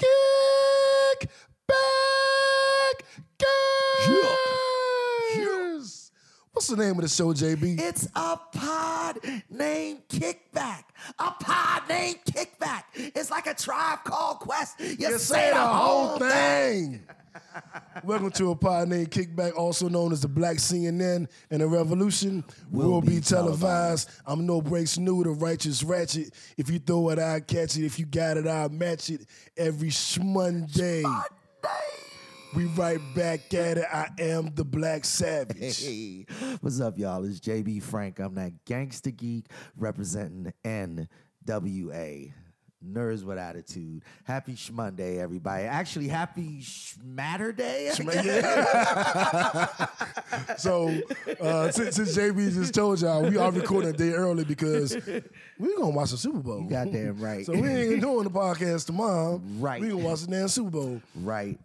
go. Kickback. What's the name of the show, JB? It's a pod named Kickback. A pod named Kickback. It's like a Tribe Called Quest. You say the whole thing. Welcome to a pod named Kickback, also known as the Black CNN, and the revolution will be televised. I'm no breaks new, the righteous ratchet. If you throw it, I'll catch it. If you got it, I'll match it. Every Shmonday. We right back at it. I am the Black Savage. Hey, what's up, y'all? It's JB Frank. I'm that gangster geek representing NWA. Nerds with attitude. Happy Shmonday, everybody. Actually, happy Schmatterday. So, since JB just told y'all, we are recording a day early because we're going to watch the Super Bowl. You goddamn right. So, we ain't doing the podcast tomorrow. Right. We're going to watch the damn Super Bowl. Right.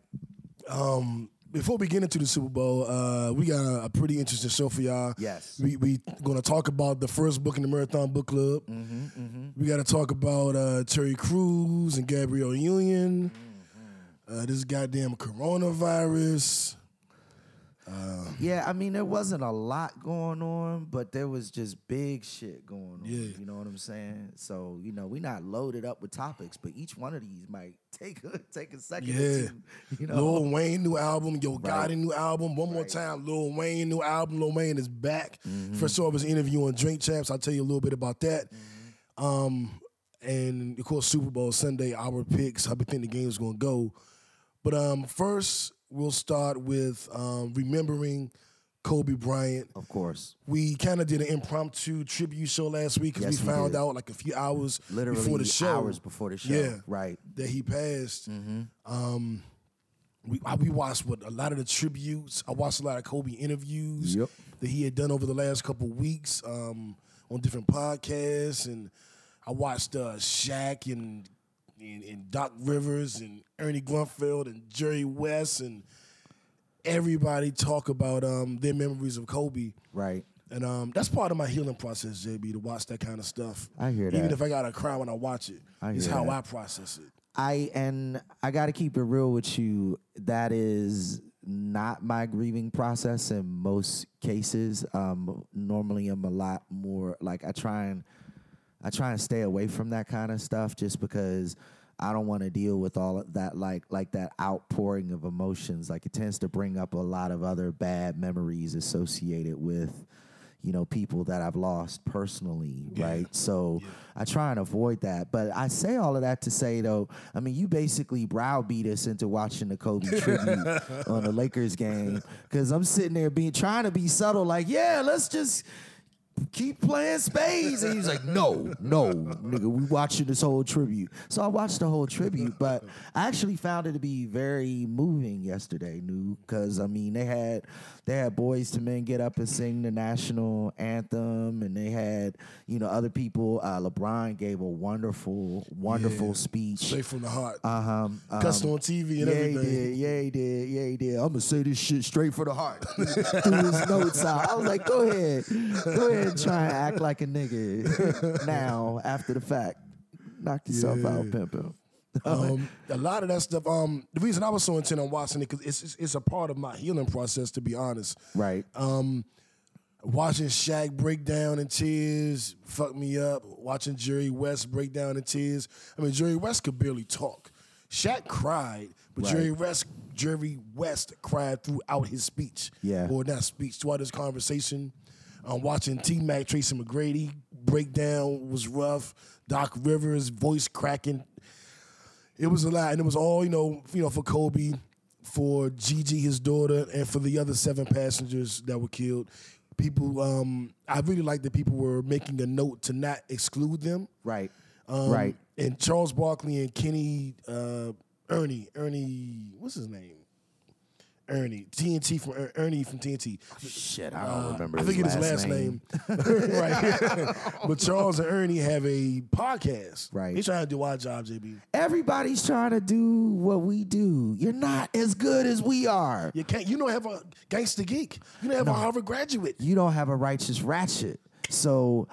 Before we get into the Super Bowl, we got a pretty interesting show for y'all. Yes. We going to talk about the first book in the Marathon Book Club. Mm-hmm, mm-hmm. We got to talk about Terry Crews and Gabrielle Union. Mm-hmm. This goddamn coronavirus. Yeah, I mean, there wasn't a lot going on, but there was just big shit going on. Yeah. You know what I'm saying? So, you know, we're not loaded up with topics, but each one of these might take a second or two. You know? Lil Wayne new album, Yo Gotti new album. One more time, Lil Wayne new album. Lil Wayne is back. Mm-hmm. First off, his interview on Drink Champs. I'll tell you a little bit about that. Mm-hmm. And, of course, Super Bowl Sunday, our picks. How we think the game's going to go. But first... we'll start with remembering Kobe Bryant. Of course. We kind of did an impromptu tribute show last week because we found out like a few hours before the show. Literally hours before the show. Yeah. Right. That he passed. Mm-hmm. We watched a lot of the tributes. I watched a lot of Kobe interviews that he had done over the last couple of weeks on different podcasts. And I watched Shaq and Doc Rivers and Ernie Grunfeld and Jerry West and everybody talk about their memories of Kobe. Right. And that's part of my healing process, JB, to watch that kind of stuff. I hear that. Even if I got to cry when I watch it, it's how I process it. I got to keep it real with you. That is not my grieving process in most cases. Normally, I'm a lot more, like, I try and stay away from that kind of stuff just because I don't want to deal with all of that, like that outpouring of emotions. Like, it tends to bring up a lot of other bad memories associated with, you know, people that I've lost personally, right? So I try and avoid that. But I say all of that to say, though, I mean, you basically browbeat us into watching the Kobe tribute on the Lakers game because I'm sitting there trying to be subtle, like, yeah, let's just... keep playing spades. And he was like, no, nigga, we watching this whole tribute. So I watched the whole tribute, but I actually found it to be very moving yesterday, because, I mean, they had Boyz II Men get up and sing the national anthem, and they had, you know, other people. LeBron gave a wonderful speech. Straight from the heart. Cussed on TV and everything. Yeah, he did. I'm going to say this shit straight from the heart. Threw his notes out. I was like, go ahead. Try and act like a nigga now after the fact. Knock yourself out, pimpin'. A lot of that stuff. The reason I was so intent on watching it because it's a part of my healing process, to be honest. Right. Watching Shaq break down in tears fucked me up. Watching Jerry West break down in tears. I mean, Jerry West could barely talk. Shaq cried, but Jerry West cried throughout his speech. Yeah. Or not speech, throughout his conversation. Watching T-Mac, Tracy McGrady breakdown was rough. Doc Rivers, voice cracking. It was a lot, and it was all, you know, for Kobe, for Gigi, his daughter, and for the other 7 passengers that were killed. People, I really liked that people were making a note to not exclude them. Right, right. And Charles Barkley and Kenny, Ernie, what's his name? Ernie from TNT. Shit, I don't remember. I think it's his last name. Right. But Charles and Ernie have a podcast. Right. They trying to do our job, JB. Everybody's trying to do what we do. You're not as good as we are. You can't. You don't have a gangster geek. You don't have a Harvard graduate. You don't have a righteous ratchet. So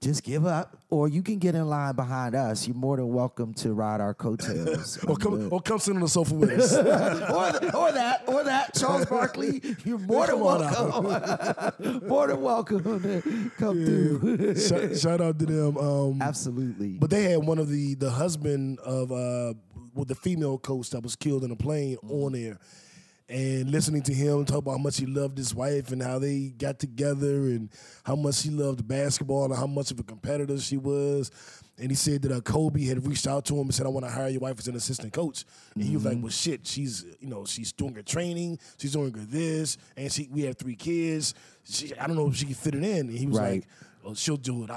Just give up, or you can get in line behind us. You're more than welcome to ride our coattails. or come sit on the sofa with us. or that. Charles Barkley, you're more than welcome. More than welcome to come through. Shout out to them. Absolutely. But they had one of the husband of the female coach that was killed in a plane on there. And listening to him talk about how much he loved his wife and how they got together and how much he loved basketball and how much of a competitor she was. And he said that Kobe had reached out to him and said, I want to hire your wife as an assistant coach. And he was like, well, shit, she's doing her training. She's doing her this. And we have 3 kids. I don't know if she can fit it in. And he was like, well, she'll do it.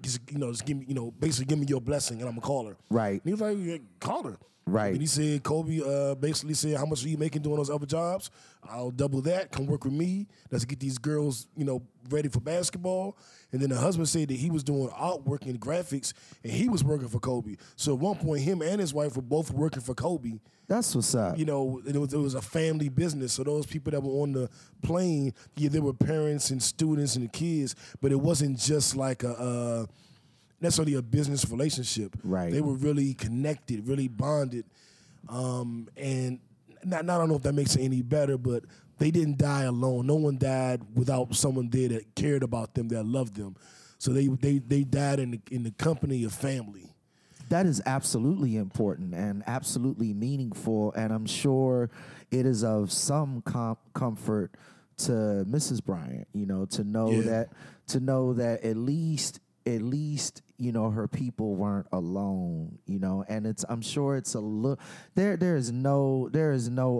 Just give me, basically give me your blessing and I'm going to call her. Right. And he was like, yeah, call her. Right. And he said, Kobe basically said, how much are you making doing those other jobs? I'll double that. Come work with me. Let's get these girls, ready for basketball. And then the husband said that he was doing artwork and graphics, and he was working for Kobe. So at one point, him and his wife were both working for Kobe. That's what's up. It was a family business. So those people that were on the plane, there were parents and students and the kids, but it wasn't just like necessarily a business relationship. Right. They were really connected, really bonded. And I don't know if that makes it any better, but they didn't die alone. No one died without someone there that cared about them, that loved them. So they died in the company of family. That is absolutely important and absolutely meaningful, and I'm sure it is of some comfort to Mrs. Bryant, to know that at least her people weren't alone, and I'm sure it's a little, there is no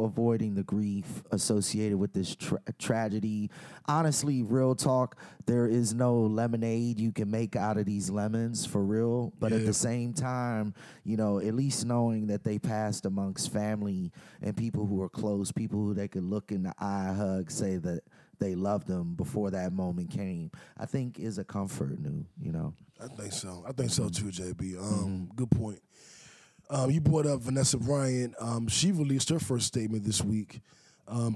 avoiding the grief associated with this tragedy. Honestly, real talk, there is no lemonade you can make out of these lemons, for real. But at the same time, at least knowing that they passed amongst family and people who were close, people who they could look in the eye, hug, say that they loved them before that moment came, I think is a comfort, new. I think so. I think so too, JB. Good point. You brought up Vanessa Bryant. She released her first statement this week.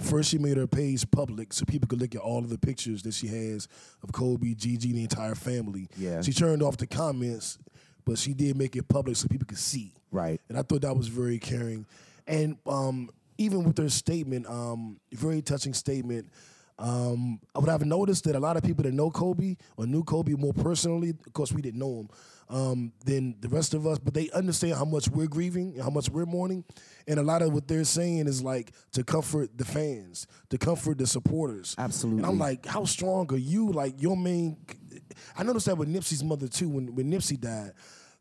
First, she made her page public so people could look at all of the pictures that she has of Kobe, Gigi, the entire family. Yeah. She turned off the comments, but she did make it public so people could see. Right. And I thought that was very caring. And even with her statement, very touching statement, but I've noticed that a lot of people that know Kobe or knew Kobe more personally, of course we didn't know him, than the rest of us, but they understand how much we're grieving and how much we're mourning. And a lot of what they're saying is like to comfort the fans, to comfort the supporters. Absolutely. And I'm like, how strong are you? Like your main, I noticed that with Nipsey's mother too, when Nipsey died.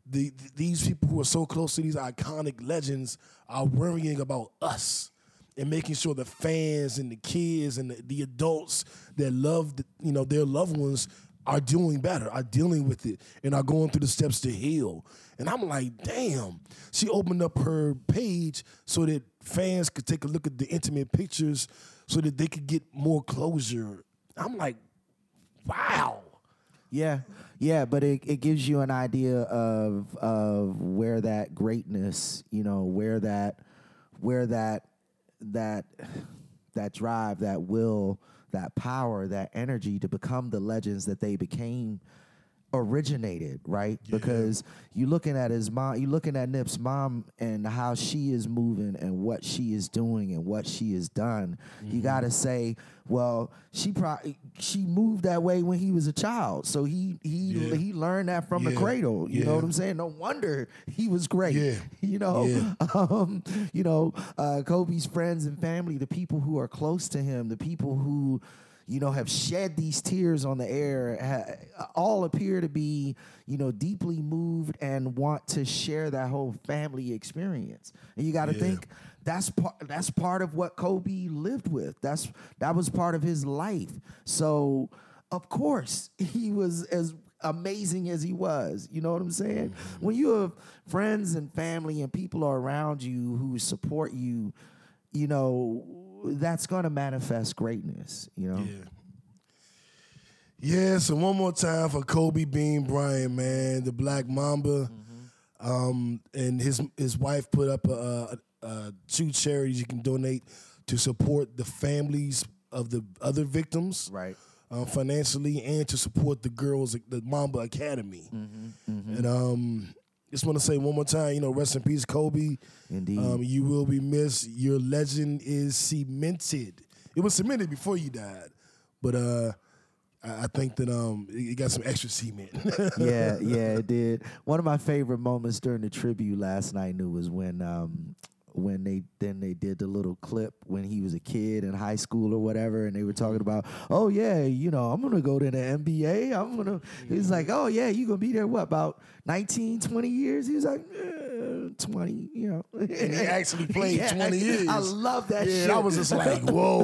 These people who are so close to these iconic legends are worrying about us. And making sure the fans and the kids and the adults that love, their loved ones are doing better, are dealing with it, and are going through the steps to heal. And I'm like, damn. She opened up her page so that fans could take a look at the intimate pictures so that they could get more closure. I'm like, wow. Yeah, but it gives you an idea of where that greatness, where that drive, that will, that power, that energy to become the legends that they became originated, right? Yeah. Because you're looking at his mom, you're looking at Nip's mom and how she is moving and what she is doing and what she has done. Mm-hmm. You gotta say, well, she moved that way when he was a child, so he learned that from the cradle. You know what I'm saying? No wonder he was great. Yeah. Kobe's friends and family, the people who are close to him, the people who have shed these tears on the air, all appear to be, deeply moved and want to share that whole family experience. And you got to think that's part of what Kobe lived with. That was part of his life. So, of course, he was as amazing as he was. You know what I'm saying? Mm-hmm. When you have friends and family and people are around you who support you, that's going to manifest greatness, Yeah, so one more time for Kobe Bean Bryant, man, the Black Mamba. Mm-hmm. And his wife put up a 2 charities you can donate to support the families of the other victims. Right. financially and to support the girls, the Mamba Academy. Mm-hmm, mm-hmm. And just want to say one more time, you know, rest in peace, Kobe. Indeed. You will be missed. Your legend is cemented. It was cemented before you died, but I think that it got some extra cement. yeah, it did. One of my favorite moments during the tribute last night was when they did the little clip when he was a kid in high school or whatever, and they were talking about, oh yeah, you know, I'm gonna go to the NBA. He's like, oh yeah, you gonna be there what, about 19, 20 years? He was like, 20, you know. And he actually played 20 years. I love that shit. I was just like, whoa.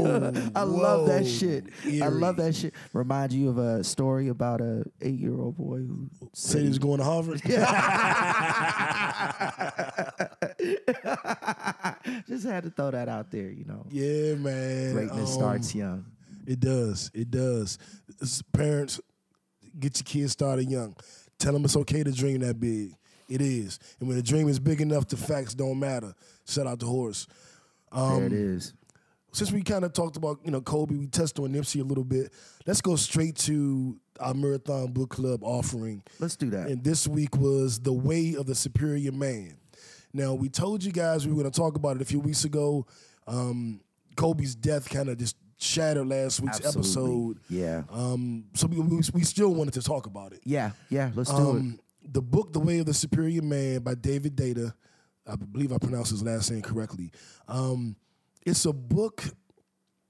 Love that shit. Eerie. I love that shit. Remind you of a story about a 8-year-old boy who said he was going to Harvard. Just had to throw that out there, you know. Yeah, man. Greatness starts young. It does. It does. Parents, get your kids started young. Tell them it's okay to dream that big. It is. And when the dream is big enough, the facts don't matter. Shout out to Horace. There it is. Since we kind of talked about, you know, Kobe, we touched on Nipsey a little bit. Let's go straight to our Marathon Book Club offering. Let's do that. And this week was The Way of the Superior Man. Now, we told you guys we were going to talk about it a few weeks ago. Kobe's death kind of just shattered last week's episode. Yeah. So we still wanted to talk about it. Yeah, let's do it. The book, The Way of the Superior Man by David Data, I believe I pronounced his last name correctly. It's a book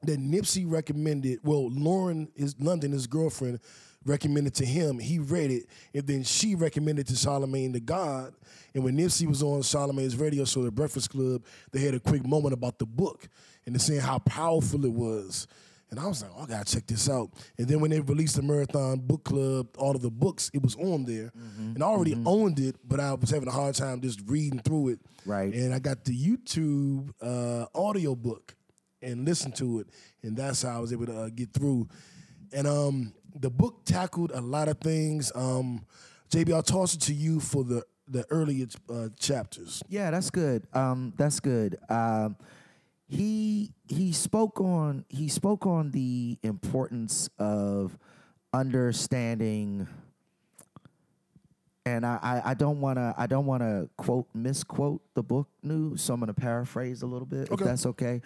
that Nipsey recommended. Well, Lauren London, his girlfriend, recommended to him. He read it, and then she recommended to Charlamagne Tha God. And when Nipsey was on Charlamagne's radio show, The Breakfast Club, they had a quick moment about the book and they're saying how powerful it was. And I was like, oh, I gotta check this out. And then when they released the Marathon Book Club, all of the books, it was on there. Mm-hmm. And I already owned it, but I was having a hard time just reading through it. Right. And I got the YouTube audio book and listened to it. And that's how I was able to get through. And the book tackled a lot of things. JB, I'll toss it to you for the earlier chapters. Yeah, that's good. He spoke on the importance of understanding, and I don't wanna misquote the book news, so I'm gonna paraphrase a little bit, if that's okay.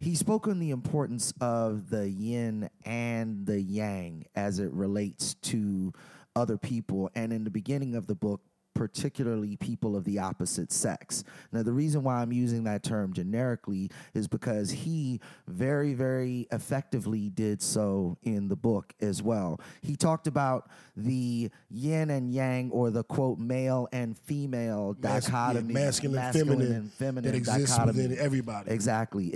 He spoke on the importance of the yin and the yang as it relates to other people, and in the beginning of the book, particularly people of the opposite sex. Now, the reason why I'm using that term generically is because he very, very effectively did so in the book as well. He talked about the yin and yang, or the, quote, male and female dichotomy. Masculine and feminine that exists dichotomy within everybody. Exactly.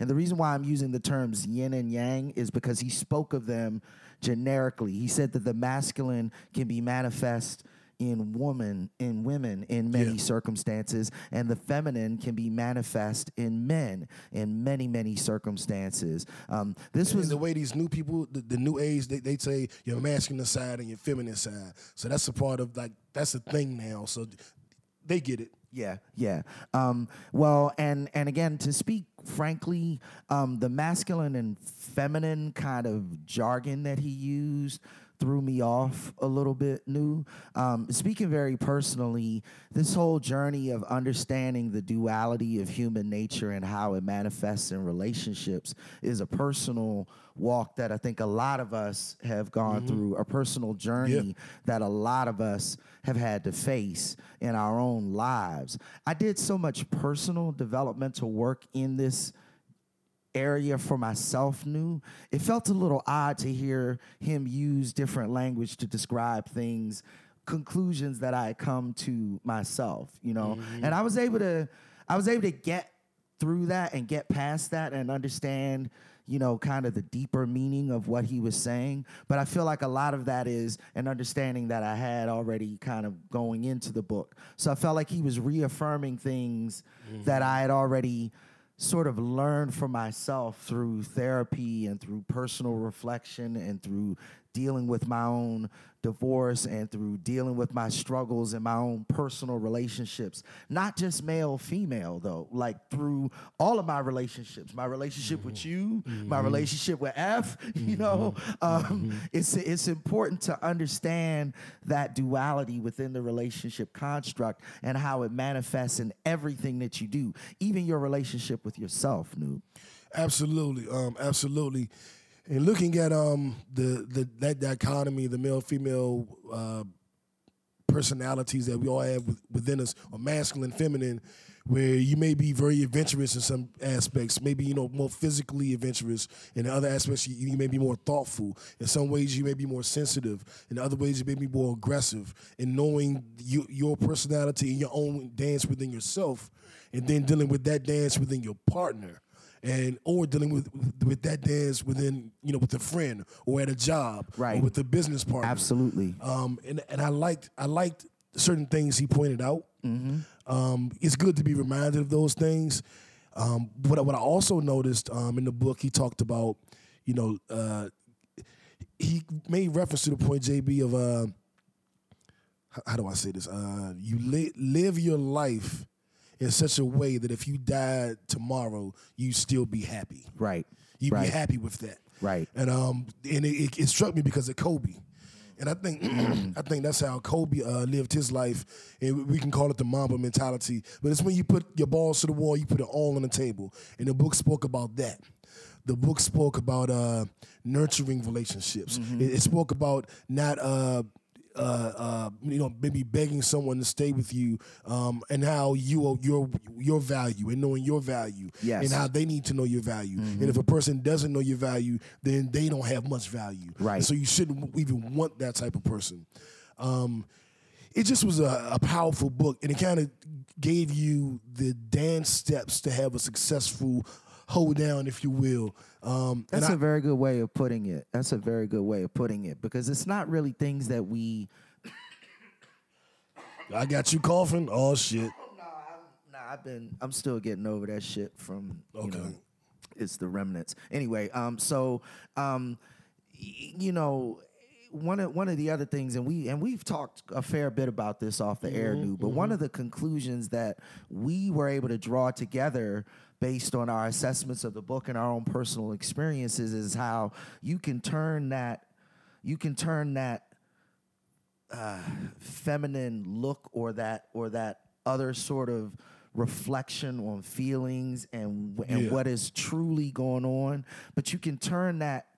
And the reason why I'm using the terms yin and yang is because he spoke of them generically. He said that the masculine can be manifest in women in many circumstances, and the feminine can be manifest in men in many circumstances. This was the way these new people, the new age, they say your masculine side and your feminine side. So that's a part of, like, that's a thing now. So they get it. Yeah. Well, and again, to speak frankly, the masculine and feminine kind of jargon that he used threw me off a little bit, speaking very personally, this whole journey of understanding the duality of human nature and how it manifests in relationships is a personal walk that I think a lot of us have gone through, a personal journey that a lot of us have had to face in our own lives. I did so much personal developmental work in this area for myself knew, it felt a little odd to hear him use different language to describe things, conclusions that I had come to myself, you know. Mm-hmm. And I was able to get through that and get past that and understand, you know, kind of the deeper meaning of what he was saying. But I feel like a lot of that is an understanding that I had already kind of going into the book. So I felt like he was reaffirming things that I had already sort of learned for myself through therapy and through personal reflection and through dealing with my own divorce and through dealing with my struggles and my own personal relationships, not just male, female, though, like through all of my relationships, my relationship with you, my relationship with F, you know, it's important to understand that duality within the relationship construct and how it manifests in everything that you do, even your relationship with yourself, Noob. Absolutely, absolutely. And looking at that dichotomy, the male-female personalities that we all have within us, or masculine, feminine, where you may be very adventurous in some aspects, maybe, you know, more physically adventurous. In other aspects, you may be more thoughtful. In some ways, you may be more sensitive. In other ways, you may be more aggressive. And knowing your personality and your own dance within yourself, and then dealing with that dance within your partner. And or dealing with that dance within, you know, with a friend or at a job, right, or with a business partner. Absolutely. And I liked certain things he pointed out. Mm-hmm. It's good to be reminded of those things. What I also noticed in the book, he talked about, you know, he made reference to the point, JB, of how do I say this? You live your life in such a way that if you died tomorrow, you still be happy. Right. You'd be happy with that. Right. And it struck me because of Kobe, and I think I think that's how Kobe lived his life, and we can call it the Mamba mentality. But it's when you put your balls to the wall, you put it all on the table. And the book spoke about that. The book spoke about nurturing relationships. Mm-hmm. It spoke about not. You know, maybe begging someone to stay with you, and how you owe your value and knowing your value, yes, and how they need to know your value. Mm-hmm. And if a person doesn't know your value, then they don't have much value. Right. And so you shouldn't even want that type of person. It just was a powerful book, and it kind of gave you the dance steps to have a successful hold down, if you will. That's a very good way of putting it. That's a very good way of putting it, because it's not really things that we... I got you coughing? Oh, shit. I'm still getting over that shit from, you know, it's the remnants. Anyway, you know... One of the other things, and we've talked a fair bit about this off the air, Noob, but one of the conclusions that we were able to draw together based on our assessments of the book and our own personal experiences is how you can turn that feminine look or that other sort of reflection on feelings and what is truly going on, but you can turn that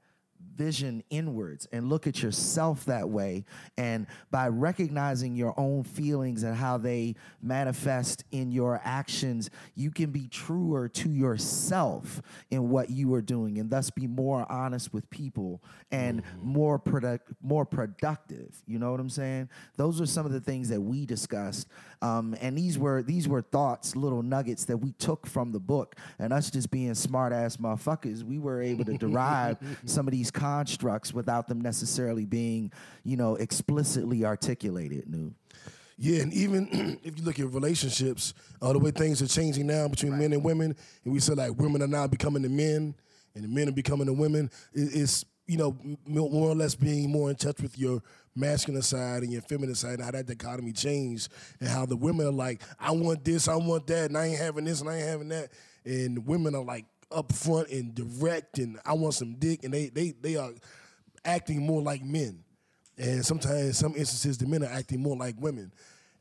vision inwards and look at yourself that way, and by recognizing your own feelings and how they manifest in your actions, you can be truer to yourself in what you are doing, and thus be more honest with people and more productive. You know what I'm saying? Those are some of the things that we discussed, and these were thoughts, little nuggets that we took from the book, and us just being smart ass motherfuckers, we were able to derive some of these constructs without them necessarily being, you know, explicitly articulated, Noob. Yeah, and even if you look at relationships, the way things are changing now between men and women, and we say, like, women are now becoming the men, and the men are becoming the women, it's, you know, more or less being more in touch with your masculine side and your feminine side, and how that dichotomy changed, and how the women are like, I want this, I want that, and I ain't having this, and I ain't having that, and the women are like, up front and direct, and I want some dick, and they are acting more like men, and sometimes in some instances the men are acting more like women,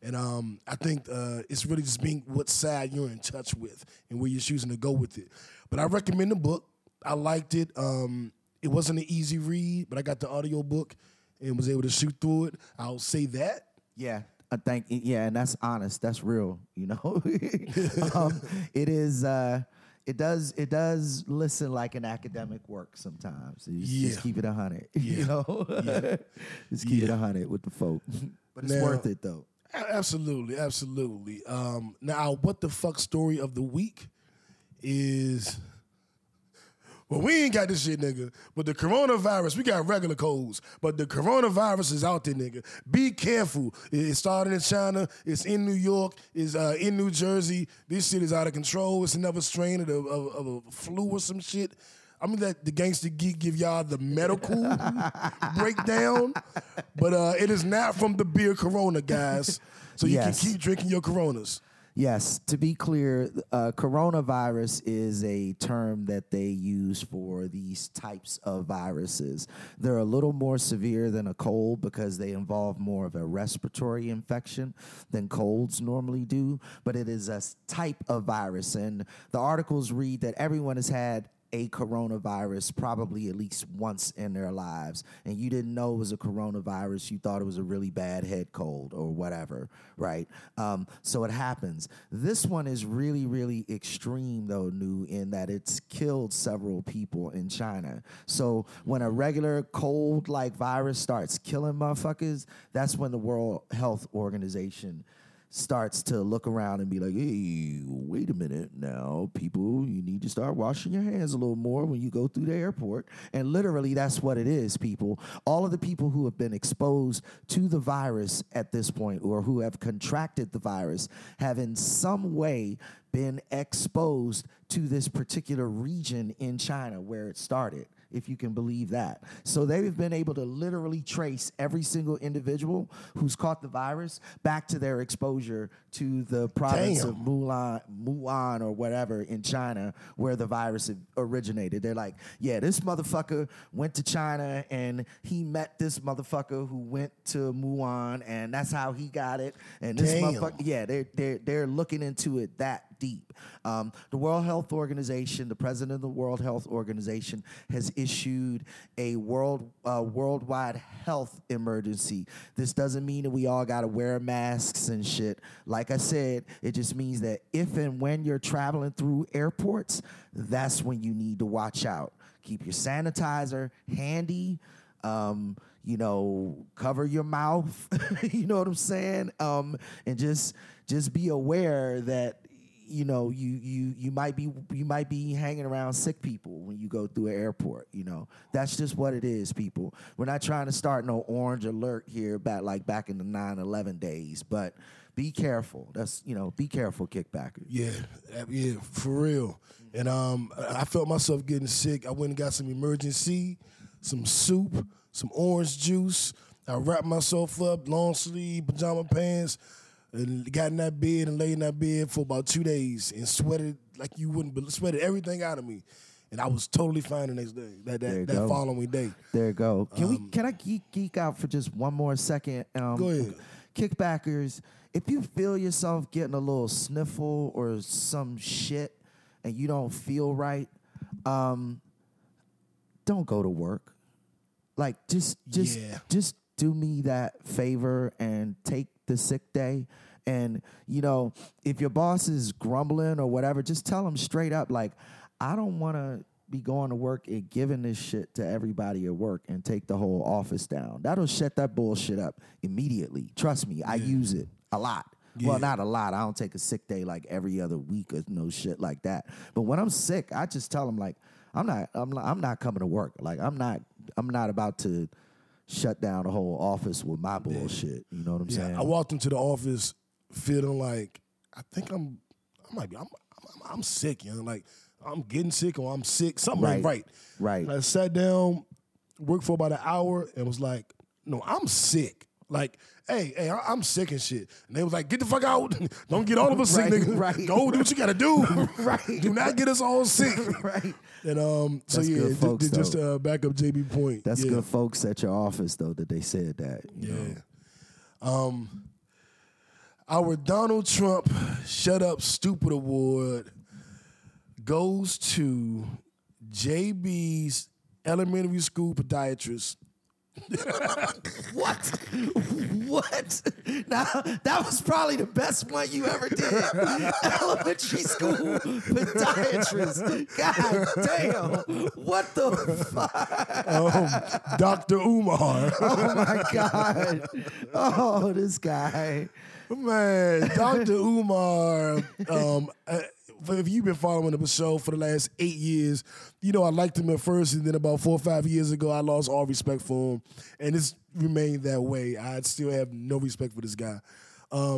and I think it's really just being what side you're in touch with and where you're choosing to go with it. But I recommend the book. I liked it. It wasn't an easy read, but I got the audio book and was able to shoot through it. I'll say that. Yeah. And that's honest. That's real. You know, it is. It does listen like an academic work sometimes. Just keep it 100, you know? Just keep it 100 with the folk. But it's worth it, though. Absolutely, absolutely. Now, what the fuck story of the week is... Well, we ain't got this shit, nigga. But the coronavirus, we got regular colds. But the coronavirus is out there, nigga. Be careful. It started in China. It's in New York. It's in New Jersey. This shit is out of control. It's another strain of a flu or some shit. I'm going to let the Gangsta Geek give y'all the medical breakdown, but it is not from the beer Corona, guys, so you can keep drinking your Coronas. Yes, to be clear, coronavirus is a term that they use for these types of viruses. They're a little more severe than a cold because they involve more of a respiratory infection than colds normally do, but it is a type of virus, and the articles read that everyone has had a coronavirus probably at least once in their lives, and you didn't know it was a coronavirus. You thought it was a really bad head cold or whatever, right? So it happens. This one is really, really extreme, though, new in that it's killed several people in China. So when a regular cold-like virus starts killing motherfuckers, that's when the World Health Organization starts to look around and be like, hey, wait a minute now, people, you need to start washing your hands a little more when you go through the airport. And literally, that's what it is, people. All of the people who have been exposed to the virus at this point or who have contracted the virus have in some way been exposed to this particular region in China where it started, if you can believe that. So they've been able to literally trace every single individual who's caught the virus back to their exposure to the province of Wuhan or whatever in China where the virus originated. They're like, yeah, this motherfucker went to China and he met this motherfucker who went to Wuhan and that's how he got it. And this motherfucker, yeah, they're looking into it that deep. The World Health Organization, the president of the World Health Organization, has issued a worldwide health emergency. This doesn't mean that we all gotta wear masks and shit. Like I said, it just means that if and when you're traveling through airports, that's when you need to watch out. Keep your sanitizer handy. Cover your mouth. You know what I'm saying? And just be aware that, you know, you might be hanging around sick people when you go through an airport. You know, that's just what it is, people. We're not trying to start no orange alert here back in the 9/11 days, but be careful. That's, you know, be careful, Kickbackers. Yeah, for real. And I felt myself getting sick. I went and got some emergency, some soup, some orange juice. I wrapped myself up, long sleeve, pajama pants, and got in that bed and laid in that bed for about 2 days and sweated like you wouldn't, but sweated everything out of me. And I was totally fine the next day, that following day. There you go. Can I geek out for just one more second? Go ahead. Kickbackers, if you feel yourself getting a little sniffle or some shit and you don't feel right, don't go to work. Like, just do me that favor and take the sick day. And, you know, if your boss is grumbling or whatever, just tell them straight up, like, I don't want to be going to work and giving this shit to everybody at work and take the whole office down. That'll shut that bullshit up immediately. Trust me, I use it a lot. Yeah. Well, not a lot. I don't take a sick day like every other week or no shit like that. But when I'm sick, I just tell them, like, I'm not coming to work. Like, I'm not about to shut down the whole office with my bullshit. You know what I'm saying? I walked into the office feeling like I think I'm sick, you know, like I'm getting sick or I'm sick. Something ain't right. And I sat down, worked for about an hour, and was like, no, I'm sick. Like, hey, I'm sick and shit. And they was like, get the fuck out. Don't get all of us sick, nigga. Right, go do what you gotta do. Right. Do not get us all sick. Right. And so that's good, folks, just to back up JB point. That's good folks at your office, though, that they said that. You know? Our Donald Trump Shut Up Stupid Award goes to JB's elementary school podiatrist. What? Now, that was probably the best one you ever did. Elementary school podiatrist. God damn. What the fuck? Dr. Umar. Oh, my God. Oh, this guy. Man, Dr. Umar, if you've been following the show for the last 8 years, you know I liked him at first, and then about 4 or 5 years ago, I lost all respect for him, and it's remained that way. I still have no respect for this guy.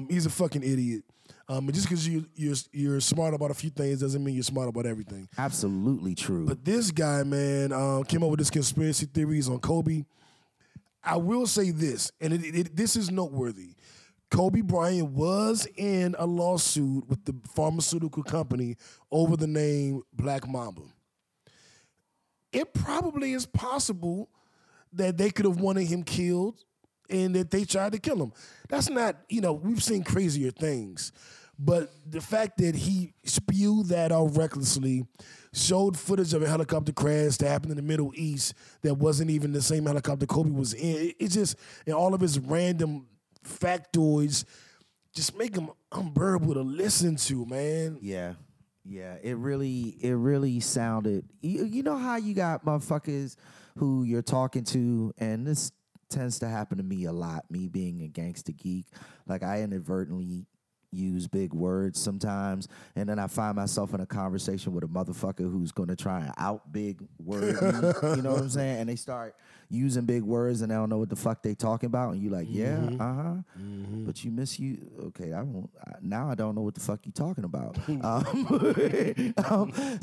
He's a fucking idiot. But just because you're smart about a few things doesn't mean you're smart about everything. Absolutely true. But this guy, man, came up with this conspiracy theories on Kobe. I will say this, and this is noteworthy. Kobe Bryant was in a lawsuit with the pharmaceutical company over the name Black Mamba. It probably is possible that they could have wanted him killed and that they tried to kill him. That's not, we've seen crazier things. But the fact that he spewed that out recklessly, showed footage of a helicopter crash that happened in the Middle East that wasn't even the same helicopter Kobe was in. It's just, and all of his random factoids just make him unbearable to listen to, man. Yeah. Yeah, it really sounded... You know how you got motherfuckers who you're talking to, and this tends to happen to me a lot, me being a gangster geek. Like, I inadvertently use big words sometimes, and then I find myself in a conversation with a motherfucker who's going to try and out big word me, you know what I'm saying? And they start using big words, and they don't know what the fuck they talking about, and you like, mm-hmm. yeah, uh-huh, mm-hmm. but you miss you, okay, now I don't know what the fuck you talking about.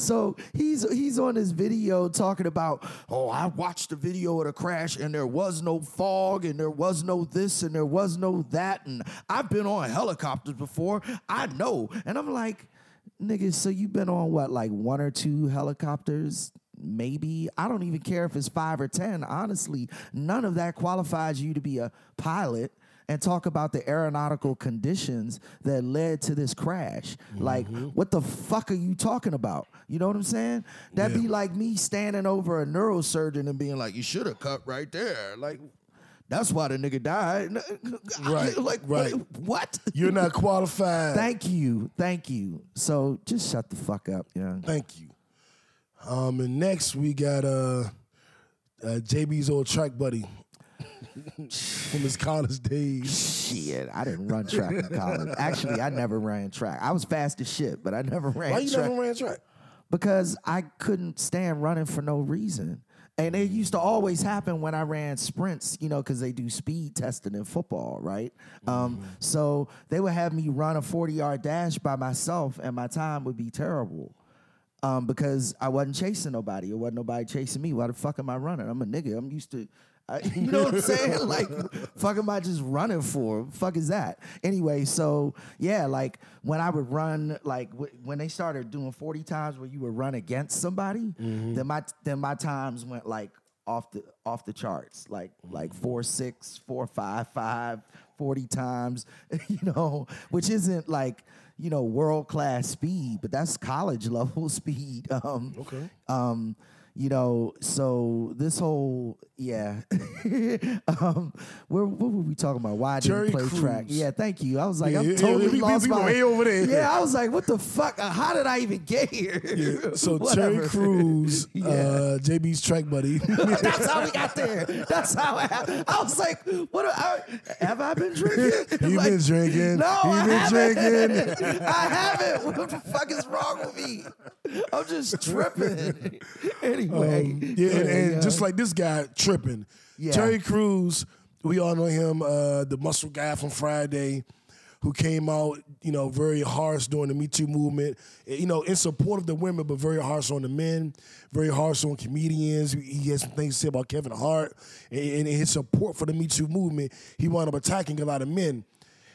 So he's on this video talking about, oh, I watched the video of the crash, and there was no fog, and there was no this, and there was no that, and I've been on helicopters before, I know. And I'm like, nigga, so you've been on what, like one or two helicopters? Maybe. I don't even care if it's 5 or 10. Honestly, none of that qualifies you to be a pilot and talk about the aeronautical conditions that led to this crash. Mm-hmm. Like, what the fuck are you talking about? You know what I'm saying? That'd be like me standing over a neurosurgeon and being like, you should have cut right there. Like, that's why the nigga died. Right. Like, right. What? You're not qualified. Thank you. So just shut the fuck up. Yeah. Thank you. And next we got JB's old track buddy from his college days. Shit, I didn't run track in college. Actually, I never ran track. I was fast as shit, but I never ran track. Why you never ran track? Because I couldn't stand running for no reason. And it used to always happen when I ran sprints, because they do speed testing in football, right? So they would have me run a 40-yard dash by myself, and my time would be terrible. Because I wasn't chasing nobody. It wasn't nobody chasing me. Why the fuck am I running? I'm a nigga. I'm used to, you know what I'm saying? Like, fuck am I just running for? What the fuck is that? Anyway, so, yeah, like, when I would run, like, when they started doing 40 times where you would run against somebody, mm-hmm. then my times went, like, off the charts, like 4.6, 4.55, 40 times, which isn't, like... world-class speed, but that's college-level speed. Okay. So this whole, yeah. What were we talking about? Why Jerry didn't play Crews. Track? Yeah, thank you. I was like, I'm totally lost my... way over there. Yeah, I was like, what the fuck? How did I even get here? Yeah. So Terry Crews, JB's track buddy. That's how we got there. That's how I was like, what? Have I been drinking? You've been drinking. No, I haven't. I haven't. What the fuck is wrong with me? I'm just tripping. Anyway. And just like this guy tripping. Yeah. Terry Crews, we all know him, the muscle guy from Friday, who came out, very harsh during the Me Too movement, in support of the women, but very harsh on the men, very harsh on comedians. He has some things to say about Kevin Hart. And his support for the Me Too movement, he wound up attacking a lot of men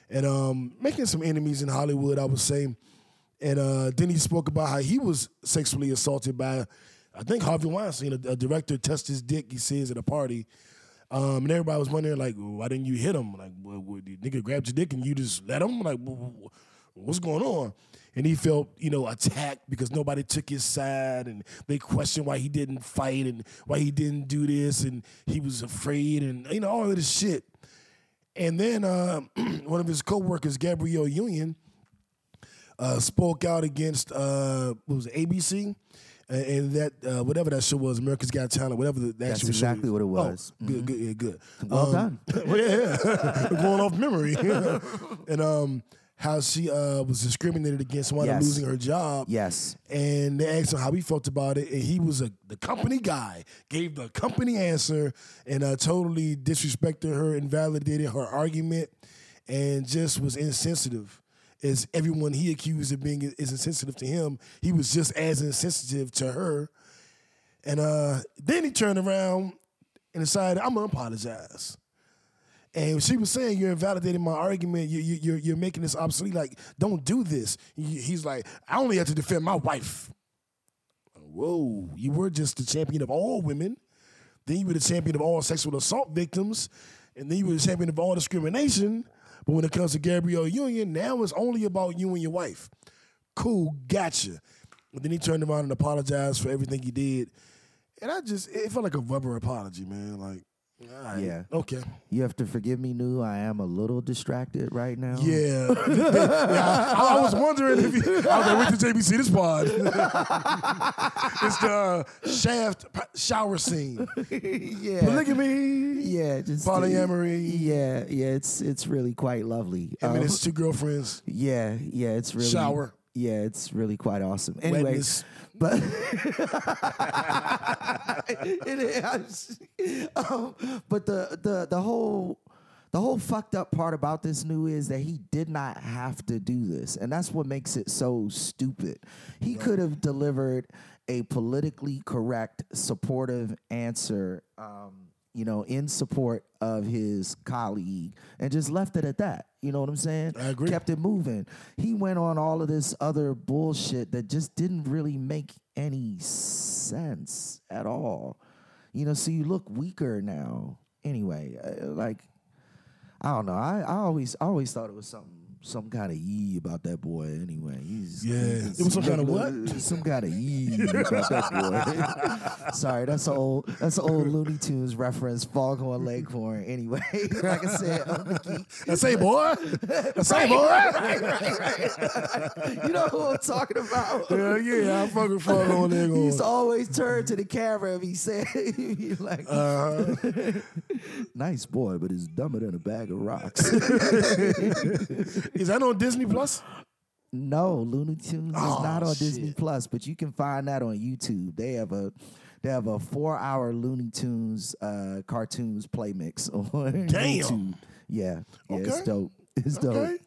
and making some enemies in Hollywood, I would say. And then he spoke about how he was sexually assaulted by... I think Harvey Weinstein, a director, touched his dick, he says, at a party. And everybody was wondering, like, why didn't you hit him? Like, well, the nigga grabbed your dick and you just let him? Like, what's going on? And he felt, attacked because nobody took his side. And they questioned why he didn't fight and why he didn't do this. And he was afraid and, all of this shit. And then one of his coworkers, Gabrielle Union, spoke out against, ABC? And that, whatever that show was, America's Got Talent, whatever that show was. That's exactly what it was. Oh, mm-hmm. Good. Well done. Yeah. Going off memory. Yeah. And how she was discriminated against, wound up losing her job. Yes. And they asked him how he felt about it, and he was the company guy, gave the company answer, and totally disrespected her, invalidated her argument, and just was insensitive. as everyone he accused of being is insensitive to him, he was just as insensitive to her. And then he turned around and decided, I'm going to apologize. And she was saying, you're invalidating my argument. You're making this obsolete. Like, don't do this. He's like, I only have to defend my wife. Whoa, you were just the champion of all women. Then you were the champion of all sexual assault victims. And then you were the champion of all discrimination. But when it comes to Gabrielle Union, now it's only about you and your wife. Cool, gotcha. But then he turned around and apologized for everything he did. And it felt like a rubber apology, man. Like, all right, yeah. Okay. You have to forgive me, New. I am a little distracted right now. Yeah. I was wondering if you. I was like, wait till JBC this pod. It's the Shaft shower scene. Yeah. Polygamy. Yeah. Just polyamory. Yeah. Yeah. It's really quite lovely. I mean, it's two girlfriends. Yeah. Yeah. It's really shower. Yeah, it's really quite awesome. Anyways, but but the whole fucked up part about this New is that he did not have to do this, and that's what makes it so stupid. He could have delivered a politically correct, supportive answer, in support of his colleague, and just left it at that. You know what I'm saying? I agree. Kept it moving. He went on all of this other bullshit that just didn't really make any sense at all. You know, so you look weaker now. Anyway, I don't know. I always thought it was some kind of yee about that boy. Anyway, it was some kind of what? Some kind of yee about that boy. Sorry, that's an old Looney Tunes reference. Foghorn Leghorn. Anyway, like I said, that's a boy. That's a boy. Right. You know who I'm talking about? Hell yeah, I'm fucking Foghorn Leghorn. He used to always turn to the camera and he said, "He's like, nice boy, but he's dumber than a bag of rocks." Is that on Disney Plus? No, Looney Tunes is not on Disney Plus, but you can find that on YouTube. They have a 4-hour Looney Tunes cartoons play mix on YouTube. Yeah, okay. It's dope. It's dope.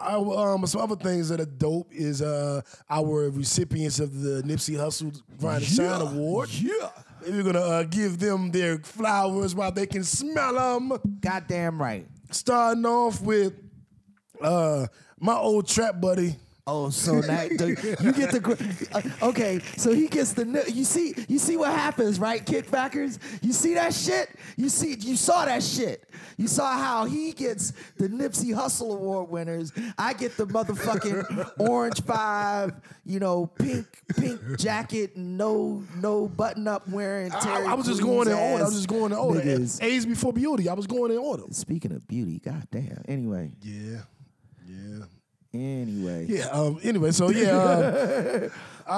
Some other things that are dope is our recipients of the Nipsey Hussle Grind and Shine Award. Yeah. We're going to give them their flowers while they can smell them. Goddamn right. Starting off with my old trap buddy. Oh, so that you get the okay. So he gets the you see what happens, right? Kickbackers, you see that shit. You saw that shit. You saw how he gets the Nipsey Hussle Award winners. I get the motherfucking orange 5, pink jacket, no button up wearing. I was just going in order. A's before beauty. I was going in order. Speaking of beauty, goddamn. Anyway. Yeah. Our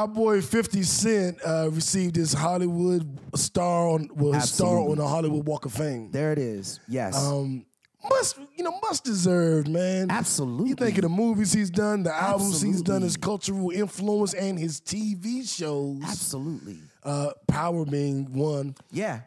boy 50 Cent received his Hollywood star on the Hollywood Walk of Fame. There it is. Yes. Must deserved, man. Absolutely. You think of the movies he's done, the albums he's done, his cultural influence, and his TV shows. Absolutely. Power being one. Yeah.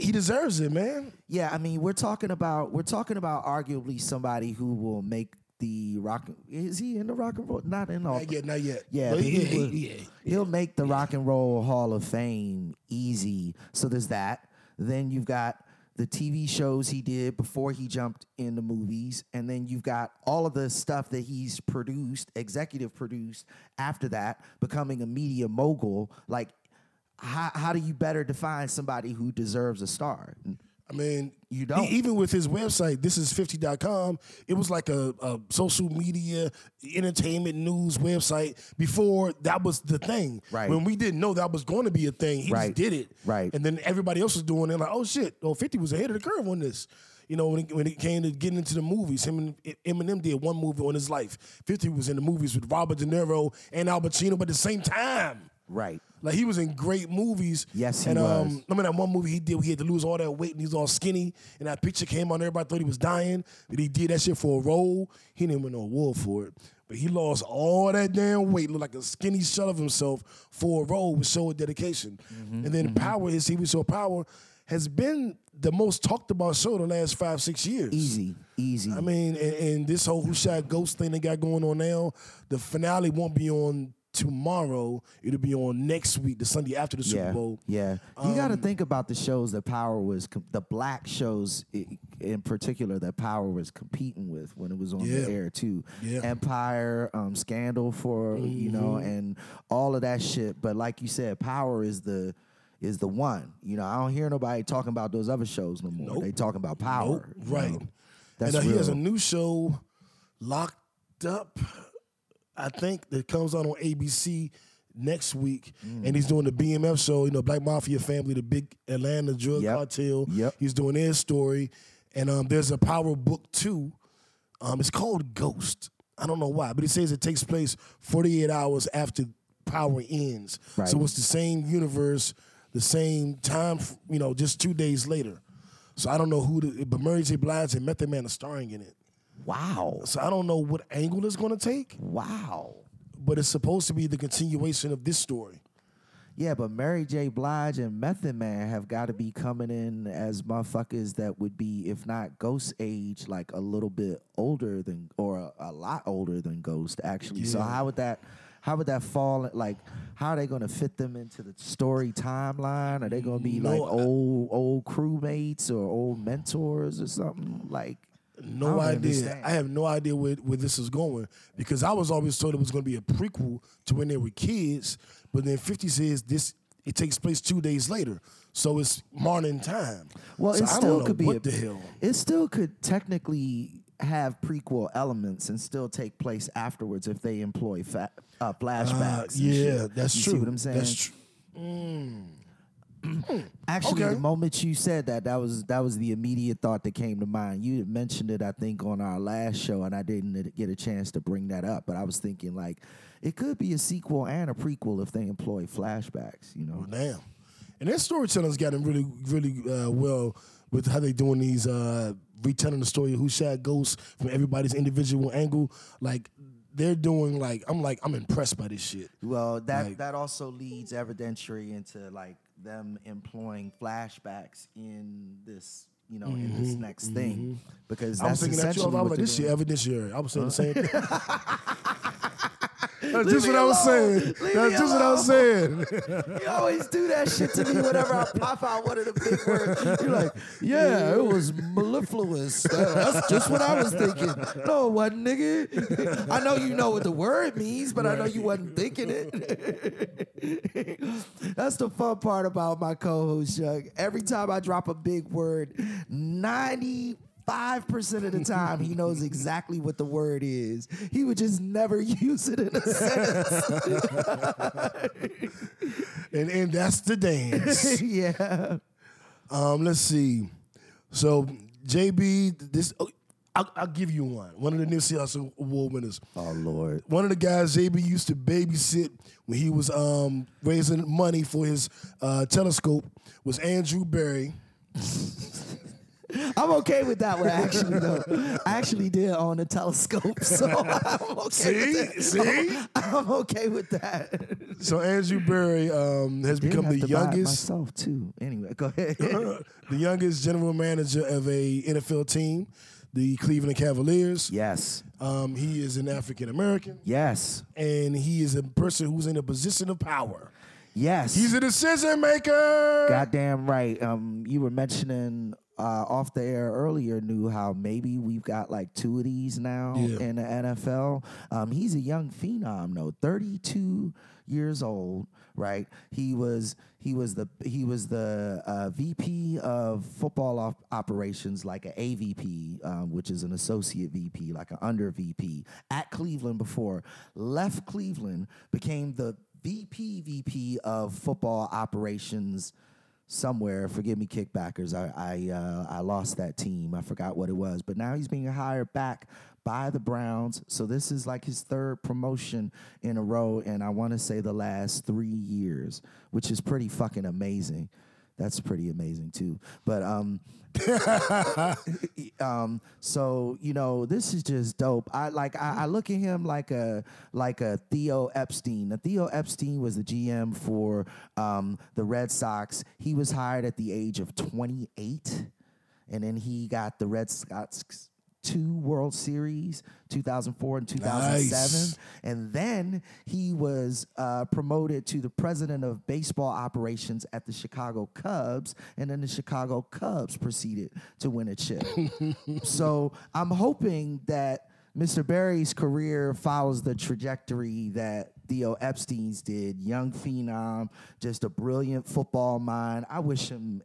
He deserves it, man. Yeah, I mean, we're talking about arguably somebody who will make the rock. Is he in the Rock and Roll? Not in all. Not yet. Yeah, he'll make the Rock and Roll Hall of Fame easy. So there's that. Then you've got the TV shows he did before he jumped in the movies, and then you've got all of the stuff that he's produced, executive produced after that, becoming a media mogul. Like, how do you better define somebody who deserves a star? I mean, you don't. Even with his website, thisis50.com, it was like a social media, entertainment news website before that was the thing. Right. When we didn't know that was going to be a thing, he just did it. Right. And then everybody else was doing it like, oh, shit, 50 was ahead of the curve on this. You know, when it came to getting into the movies, him and Eminem did one movie on his life. 50 was in the movies with Robert De Niro and Al Pacino, but at the same time. Right. Like, he was in great movies. Yes, he was. I mean, that one movie he did, where he had to lose all that weight, and he was all skinny. And that picture came on, everybody thought he was dying. But he did that shit for a role. He didn't win no award for it. But he lost all that damn weight, looked like a skinny shell of himself for a role with so dedication. Mm-hmm, and then Power, his TV show Power, has been the most talked about show the last 5-6 years. Easy. I mean, and this whole Who Shot Ghost thing they got going on now, the finale won't be on tomorrow. It'll be on next week, the Sunday after the Super Bowl. Yeah, you got to think about the shows that Power was, the black shows in particular that Power was competing with when it was on the air too. Yeah. Empire, Scandal for you know, and all of that shit. But like you said, Power is the one. You know, I don't hear nobody talking about those other shows no more. Nope. They talking about Power, right? You know? That's and real. He has a new show, Locked Up, I think, that comes out on ABC next week, and he's doing the BMF show, you know, Black Mafia Family, the big Atlanta drug cartel. Yep. He's doing their story, and there's a Power book, too. It's called Ghost. I don't know why, but it says it takes place 48 hours after Power ends. Right. So it's the same universe, the same time, you know, just 2 days later. So I don't know but Mary J. Blige and Method Man are starring in it. Wow. So I don't know what angle it's going to take. Wow. But it's supposed to be the continuation of this story. Yeah, but Mary J. Blige and Method Man have got to be coming in as motherfuckers that would be, if not Ghost age, like a little bit older than, or a lot older than Ghost, actually. Yeah. So how would that fall? Like, how are they going to fit them into the story timeline? Are they going to be like old crewmates or old mentors or something? Like, no idea. Understand. I have no idea where this is going, because I was always told it was going to be a prequel to when they were kids, but then 50 says it takes place 2 days later, so it's modern time. Well, so it still could technically have prequel elements and still take place afterwards if they employ flashbacks. Yeah, that's true. See what I'm saying? That's true. Actually, okay. The moment you said that, that was the immediate thought that came to mind. You had mentioned it, I think, on our last show, and I didn't get a chance to bring that up. But I was thinking, like, it could be a sequel and a prequel if they employ flashbacks, you know? Damn. And their storytelling's gotten really, really well with how they're doing these, retelling the story of Who Shot Ghost from everybody's individual angle. Like, they're doing, like, I'm impressed by this shit. Well, that also leads evidentiary into, like, them employing flashbacks in this, you know, in this next thing, because that's essentially what they're doing. I was like, this shit evidentiary. I was saying the same thing. That's just what I was saying. That's just what I was saying. You always do that shit to me whenever I pop out one of the big words. You're like, yeah, it was mellifluous. That's just what I was thinking. No, it wasn't, nigga. I know you know what the word means, but I know you wasn't thinking it. That's the fun part about my co-host, Chuck. Every time I drop a big word, 95% of the time, he knows exactly what the word is. He would just never use it in a sentence. and that's the dance. Yeah. Let's see. So, JB, I'll give you one. One of the Nipsey Hussle Award winners. Oh, Lord. One of the guys JB used to babysit when he was raising money for his telescope was Andrew Berry. I'm okay with that one, actually, though. I actually did on the telescope, so I'm okay with that. See? I'm okay with that. So Andrew Berry has become the youngest... myself, too. Anyway, go ahead. The youngest general manager of a NFL team, the Cleveland Cavaliers. Yes. He is an African-American. Yes. And he is a person who's in a position of power. Yes. He's a decision maker. Goddamn right. You were mentioning... off the air earlier knew how maybe we've got like two of these now in the NFL. He's a young phenom though, 32 years old, right? He was the VP of football operations, like an AVP, which is an associate VP, like an under VP at Cleveland before. Left Cleveland, became the VP of football operations. Somewhere, forgive me, kickbackers. I lost that team. I forgot what it was. But now he's being hired back by the Browns. So this is like his third promotion in a row, and I want to say the last 3 years, which is pretty fucking amazing. That's pretty amazing too. But so you know, this is just dope. I look at him like a Theo Epstein. Now, Theo Epstein was the GM for the Red Sox. He was hired at the age of 28, and then he got the Red Sox 2 World Series, 2004 and 2007. Nice. And then he was promoted to the president of baseball operations at the Chicago Cubs, and then the Chicago Cubs proceeded to win a chip. So I'm hoping that Mr. Berry's career follows the trajectory that Theo Epstein's did. Young phenom, just a brilliant football mind. I wish him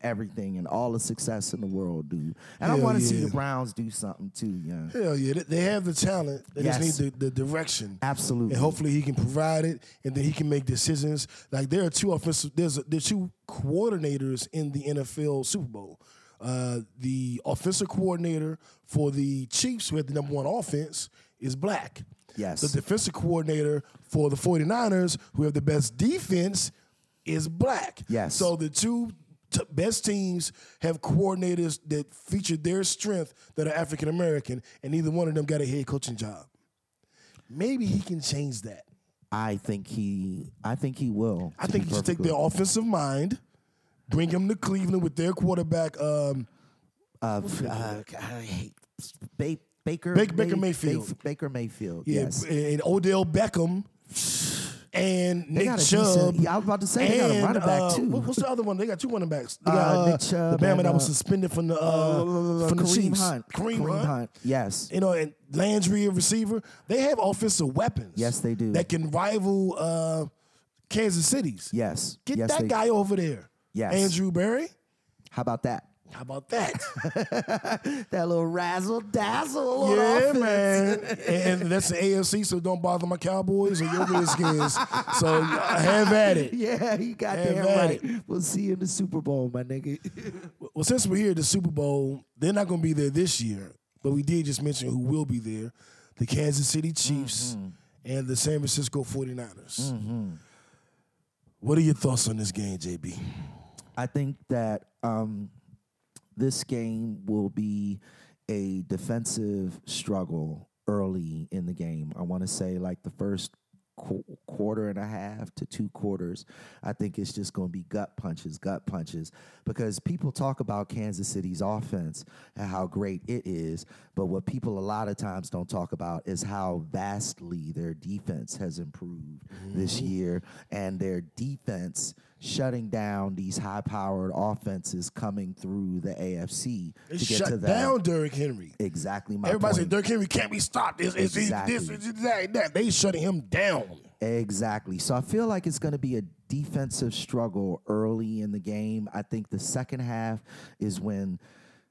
everything and all the success in the world, dude. And I want to see the Browns do something too, young. Hell yeah, they have the talent. They just need the direction. Absolutely. And hopefully he can provide it, and then he can make decisions. Like there are two coordinators in the NFL Super Bowl. The offensive coordinator for the Chiefs, who had the number one offense, is black. Yes. The defensive coordinator for the 49ers, who have the best defense, is black. Yes. So the two best teams have coordinators that feature their strength that are African American, and neither one of them got a head coaching job. Maybe he can change that. I think he will. I think he should take their offensive mind, bring him to Cleveland with their quarterback. I hate Baker Mayfield. Yeah, yes. And Odell Beckham and Nick Chubb. Yeah, I was about to say they got a running back too. What's the other one? They got two running backs. They got Nick Chubb, the Bama that was suspended from the Chiefs. Kareem Hunt. Yes. You know, and Landry, a receiver. They have offensive weapons. Yes, they do. That can rival Kansas City's. Yes. Get that guy over there. Yes. Andrew Berry. How about that? That little razzle-dazzle. Yeah, man. And that's the AFC, so don't bother my Cowboys or your Redskins. So have at it. Yeah, you got that right. We'll see you in the Super Bowl, my nigga. Well, since we're here at the Super Bowl, they're not going to be there this year, but we did just mention who will be there, the Kansas City Chiefs and the San Francisco 49ers. Mm-hmm. What are your thoughts on this game, JB? I think that this game will be a defensive struggle early in the game. I want to say like the first quarter and a half to 2 quarters. I think it's just going to be gut punches, because people talk about Kansas City's offense and how great it is, but what people a lot of times don't talk about is how vastly their defense has improved this year, and their defense shutting down these high-powered offenses coming through the AFC to get to that. Shut down Derrick Henry. Exactly my point. Everybody said Derrick Henry can't be stopped. It's that. They shutting him down. Exactly. So I feel like it's going to be a defensive struggle early in the game. I think the second half is when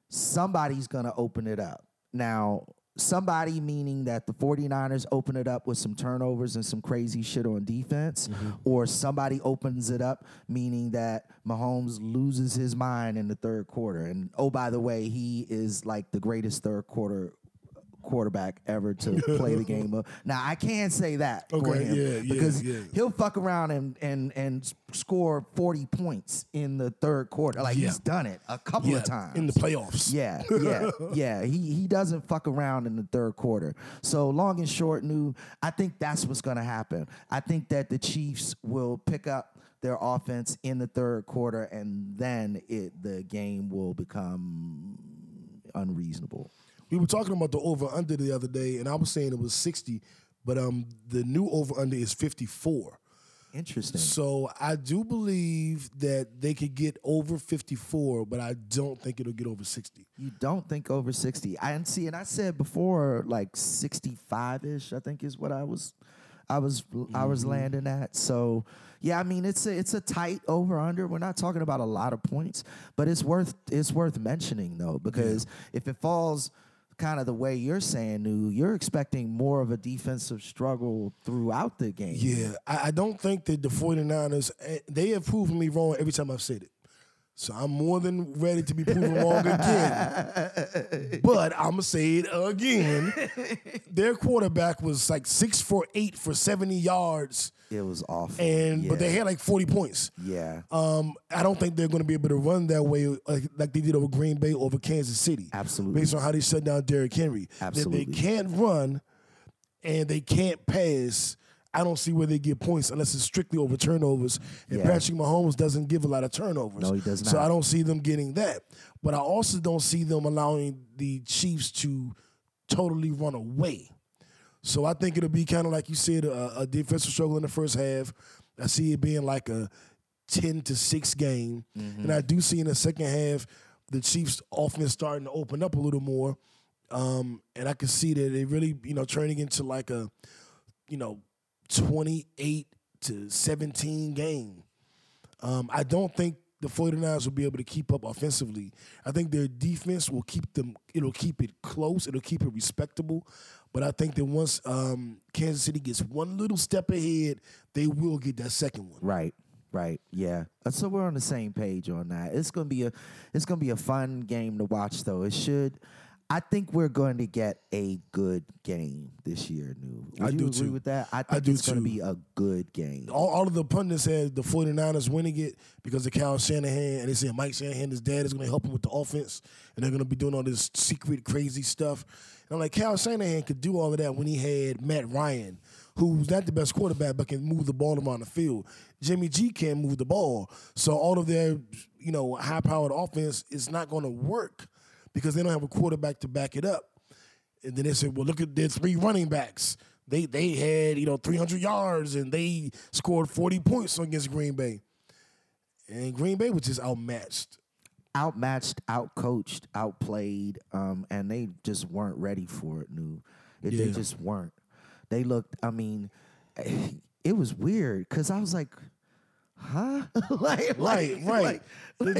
somebody's going to open it up. Now, somebody meaning that the 49ers open it up with some turnovers and some crazy shit on defense, or somebody opens it up, meaning that Mahomes loses his mind in the third quarter. And, oh, by the way, he is like the greatest third quarter quarterback ever to play the game of. Now, I can't say that for him because he'll fuck around and score 40 points in the third quarter. Like, he's done it a couple of times. In the playoffs. Yeah. He doesn't fuck around in the third quarter. So, long and short, I think that's what's going to happen. I think that the Chiefs will pick up their offense in the third quarter, and then the game will become unreasonable. We were talking about the over-under the other day, and I was saying it was 60, but the new over-under is 54. Interesting. So I do believe that they could get over 54, but I don't think it'll get over 60. You don't think over 60? And I said before, like 65-ish, I think is what I was landing at. So, yeah, I mean, it's a tight over-under. We're not talking about a lot of points, but it's worth mentioning, though, because if it falls kind of the way you're saying, you're expecting more of a defensive struggle throughout the game. Yeah, I don't think that the 49ers, they have proven me wrong every time I've said it. So I'm more than ready to be proven wrong again. But I'm going to say it again. Their quarterback was like 6 for 8 for 70 yards It was awful. And yeah. But they had like 40 points. Yeah. I don't think they're going to be able to run that way like they did over Green Bay, over Kansas City. Absolutely. Based on how they shut down Derrick Henry. Absolutely. If they can't run and they can't pass, I don't see where they get points unless it's strictly over turnovers. And yeah. Patrick Mahomes doesn't give a lot of turnovers. No, he does not. So I don't see them getting that. But I also don't see them allowing the Chiefs to totally run away. So I think it'll be kind of like you said, a defensive struggle in the first half. I see it being like a 10-6 game. Mm-hmm. And I do see in the second half the Chiefs offense starting to open up a little more. And I can see that they really, turning into like a, 28-17 game. I don't think the 49ers will be able to keep up offensively. I think their defense will keep them, it'll keep it close, it'll keep it respectable. But I think that once Kansas City gets one little step ahead, they will get that second one. Right, yeah. So we're on the same page on that. It's gonna be a fun game to watch, though. It should. I think we're going to get a good game this year, New. Would you agree with that? I think it's going to be a good game. All of the pundits had the 49ers winning it because of Kyle Shanahan, and they said Mike Shanahan, his dad, is going to help him with the offense, and they're going to be doing all this secret, crazy stuff. And I'm like, Kyle Shanahan could do all of that when he had Matt Ryan, who's not the best quarterback but can move the ball around the field. Jimmy G can't move the ball. So all of their high-powered offense is not going to work, because they don't have a quarterback to back it up. And then they said, well, look at their three running backs. They had, 300 yards, and they scored 40 points against Green Bay. And Green Bay was just outmatched. Outmatched, outcoached, outplayed, and they just weren't ready for it, New. Yeah. They just weren't. They looked, it was weird, because I was like, huh? Right. They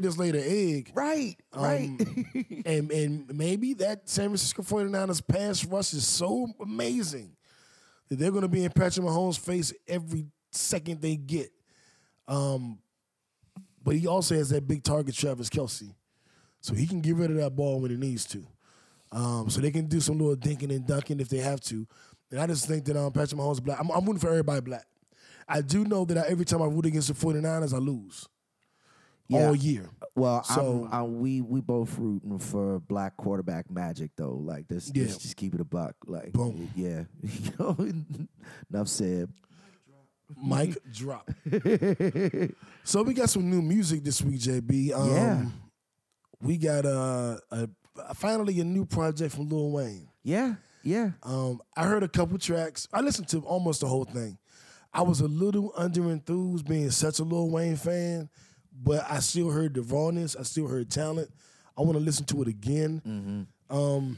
just laid an egg. Right. and maybe that San Francisco 49ers pass rush is so amazing that they're going to be in Patrick Mahomes' face every second they get. But he also has that big target, Travis Kelce. So he can get rid of that ball when he needs to. So they can do some little dinking and dunking if they have to. And I just think that Patrick Mahomes is black. I'm rooting for everybody black. I do know that every time I root against the 49ers, I lose. Yeah. All year. Well, so, we both rooting for black quarterback magic, though. Like, let's just keep it a buck. Like, boom. Yeah. Enough said. Mic drop. So we got some new music this week, JB. We got finally a new project from Lil Wayne. Yeah. I heard a couple tracks. I listened to almost the whole thing. I was a little under-enthused being such a Lil Wayne fan, but I still heard the rawness. I still heard talent. I want to listen to it again. Mm-hmm.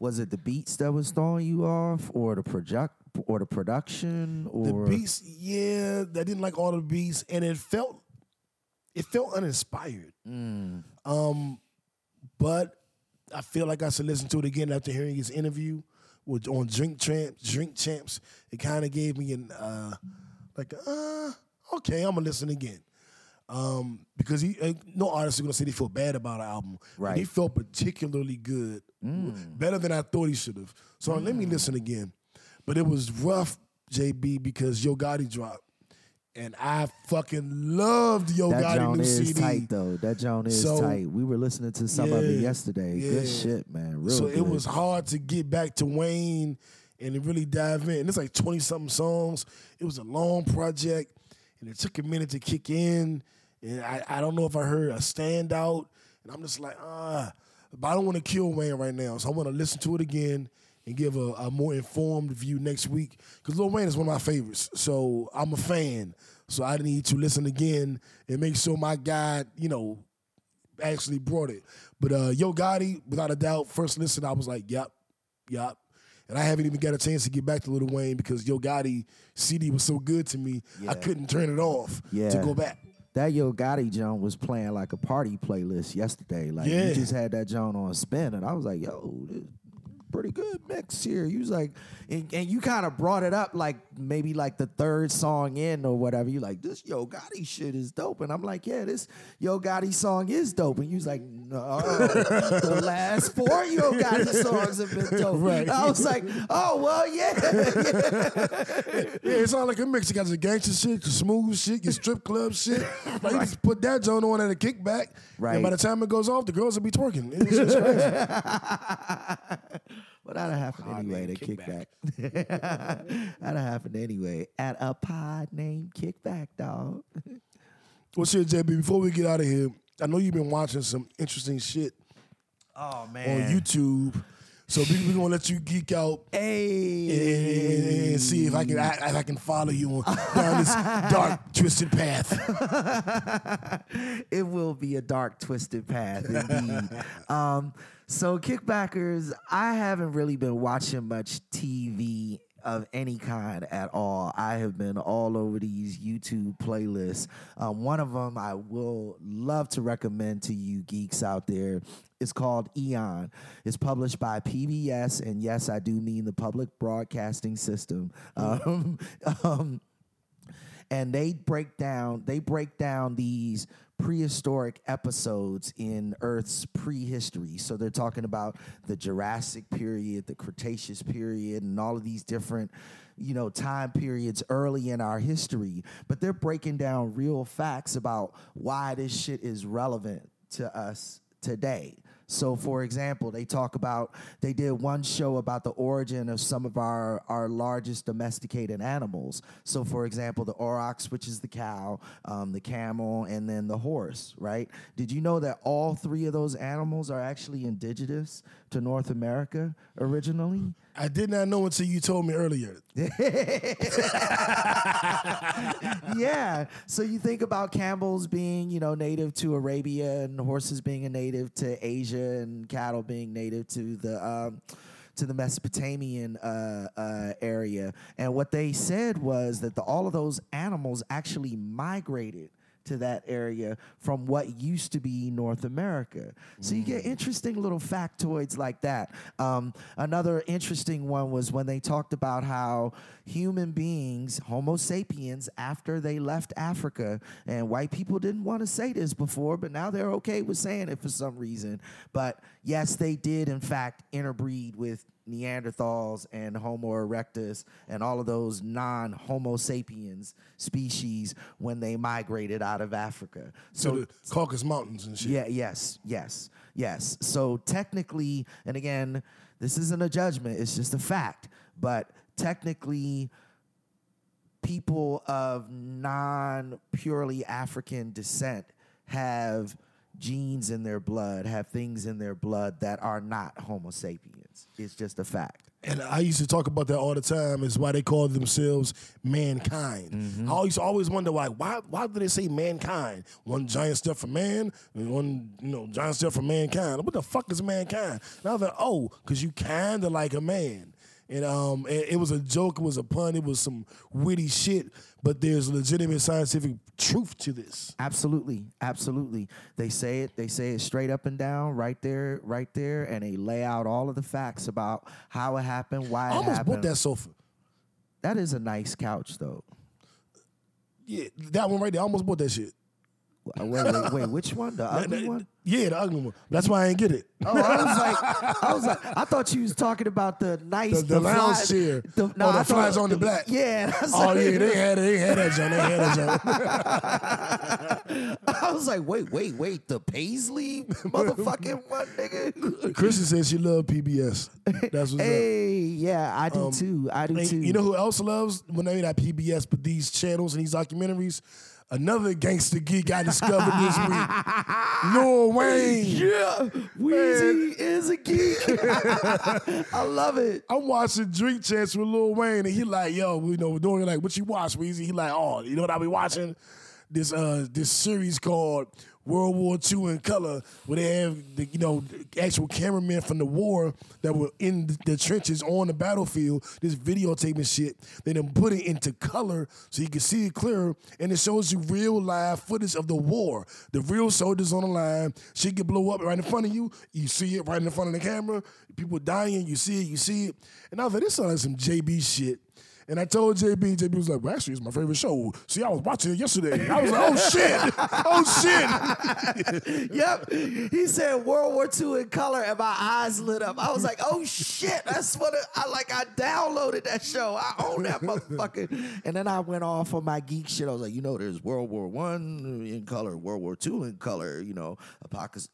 Was it the beats that was throwing you off, or the production, or the beats? Yeah, I didn't like all the beats, and it felt uninspired. Mm. But I feel like I should listen to it again after hearing his interview. On Drink Champs, it kind of gave me an okay, I'm gonna listen again, because no artist is gonna say they feel bad about an album. Right, but he felt particularly good, better than I thought he should have. So let me listen again. But it was rough, JB, because Yo Gotti dropped, and I fucking loved Yo Gotti new CD. That joint is tight, though. We were listening to some of it yesterday. Yeah. Good shit, man. Real good. So it was hard to get back to Wayne and really dive in. And it's like 20-something songs. It was a long project, and it took a minute to kick in. And I don't know if I heard a standout. And I'm just like, but I don't want to kill Wayne right now, so I want to listen to it again and give a more informed view next week. Because Lil Wayne is one of my favorites, so I'm a fan. So I need to listen again and make sure my guy, actually brought it. But Yo Gotti, without a doubt, first listen, I was like, yup. And I haven't even got a chance to get back to Lil Wayne because Yo Gotti CD was so good to me, I couldn't turn it off to go back. That Yo Gotti joint was playing like a party playlist yesterday. Like, you just had that joint on spin, and I was like, yo, this pretty good mix here. You was like, and you kind of brought it up like maybe like the third song in or whatever. You like, this Yo Gotti shit is dope. And I'm like, yeah, this Yo Gotti song is dope. And you was like, no, the last four Yo Gotti songs have been dope. Right. I was like, oh, well, yeah. Yeah, it's all like a mix. You got the gangster shit, the smooth shit, your strip club shit. Like, right. You just put that joint on at a kickback. Right. And by the time it goes off, the girls will be twerking. It's just crazy. But that'd happen anyway, the Kickback. That'd happen anyway at a pod named Kickback, dog. Well, shit, JB, before we get out of here, I know you've been watching some interesting shit on YouTube. So we're gonna let you geek out and see if I can follow you down this dark, twisted path. It will be a dark, twisted path indeed. So Kickbackers, I haven't really been watching much TV of any kind at all. I have been all over these YouTube playlists. One of them I will love to recommend to you geeks out there. It's called Eon. It's published by PBS, and yes, I do mean the public broadcasting system. And they break down these prehistoric episodes in Earth's prehistory. So they're talking about the Jurassic period, the Cretaceous period, and all of these different, time periods early in our history. But they're breaking down real facts about why this shit is relevant to us today. So, for example, they did one show about the origin of some of our largest domesticated animals. So, for example, the aurochs, which is the cow, the camel, and then the horse, right? Did you know that all three of those animals are actually indigenous to North America originally? I did not know until you told me earlier. Yeah. So you think about camels being, native to Arabia, and horses being a native to Asia, and cattle being native to the Mesopotamian area. And what they said was that all of those animals actually migrated to that area from what used to be North America. So you get interesting little factoids like that. Another interesting one was when they talked about how human beings, Homo sapiens, after they left Africa, and white people didn't want to say this before, but now they're okay with saying it for some reason. But yes, they did, in fact, interbreed with Neanderthals and Homo erectus and all of those non-Homo sapiens species when they migrated out of Africa. So the Caucasus Mountains and shit. Yeah, yes. So technically, and again, this isn't a judgment, it's just a fact, but technically people of non-purely African descent have genes in their blood, have things in their blood that are not Homo sapiens. It's just a fact. And I used to talk about that all the time. It's why they call themselves mankind. Mm-hmm. I used to always wonder, like, why do they say mankind? One giant step for man, and one giant step for mankind. What the fuck is mankind? And I was like, oh, because you kind of like a man. And it was a joke, it was a pun, it was some witty shit, but there's legitimate scientific truth to this. Absolutely, absolutely. They say it straight up and down, right there, and they lay out all of the facts about how it happened, why it happened. I almost bought that sofa. That is a nice couch, though. Yeah, that one right there, I almost bought that shit. Wait, which one? The ugly one? Yeah, the ugly one. That's why I ain't get it. Oh, I thought you was talking about the nice, the lounge chair. The flies on the black. Yeah. They had that joint. I was like, wait, the Paisley motherfucking one, nigga. Kristen says she loves PBS. That's what's up. Hey, yeah, I do too. You know who else loves when they that PBS, but these channels and these documentaries? Another gangster geek I discovered this week. Lil Wayne. Yeah. Weezy is a geek. I love it. I'm watching Drink Champs with Lil Wayne, and he like, yo, we're doing it like, what you watch, Weezy? He like, oh, you know what I be watching? This series called World War Two in Color, where they have the, you know, actual cameramen from the war that were in the trenches on the battlefield, this videotaping shit. They done put it into color so you can see it clearer, and it shows you real live footage of the war. The real soldiers on the line, shit could blow up right in front of you, you see it right in front of the camera, people dying, you see it. And I was like, this sounds like some JB shit. And I told JB was like, well, actually, it's my favorite show. See, I was watching it yesterday. I was like, oh, shit. Yep. He said World War II in color, and my eyes lit up. I was like, oh, shit. That's what I like. I downloaded that show. I own that motherfucker. And then I went off on my geek shit. I was like, you know, there's World War One in color, World War Two in color, you know, Apocalypse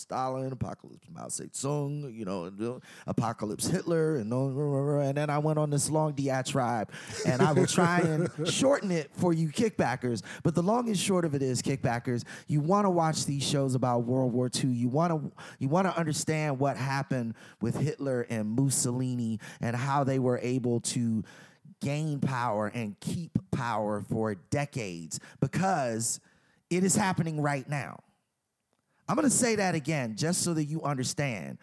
Stalin, Apocalypse Mao Zedong, you know, Apocalypse Hitler, and then I went on this long diatribe, and I will try and shorten it for you kickbackers, but the long and short of it is, kickbackers, you want to watch these shows about World War II, you want to understand what happened with Hitler and Mussolini, and how they were able to gain power and keep power for decades, because it is happening right now. I'm going to say that again, just so that you understand.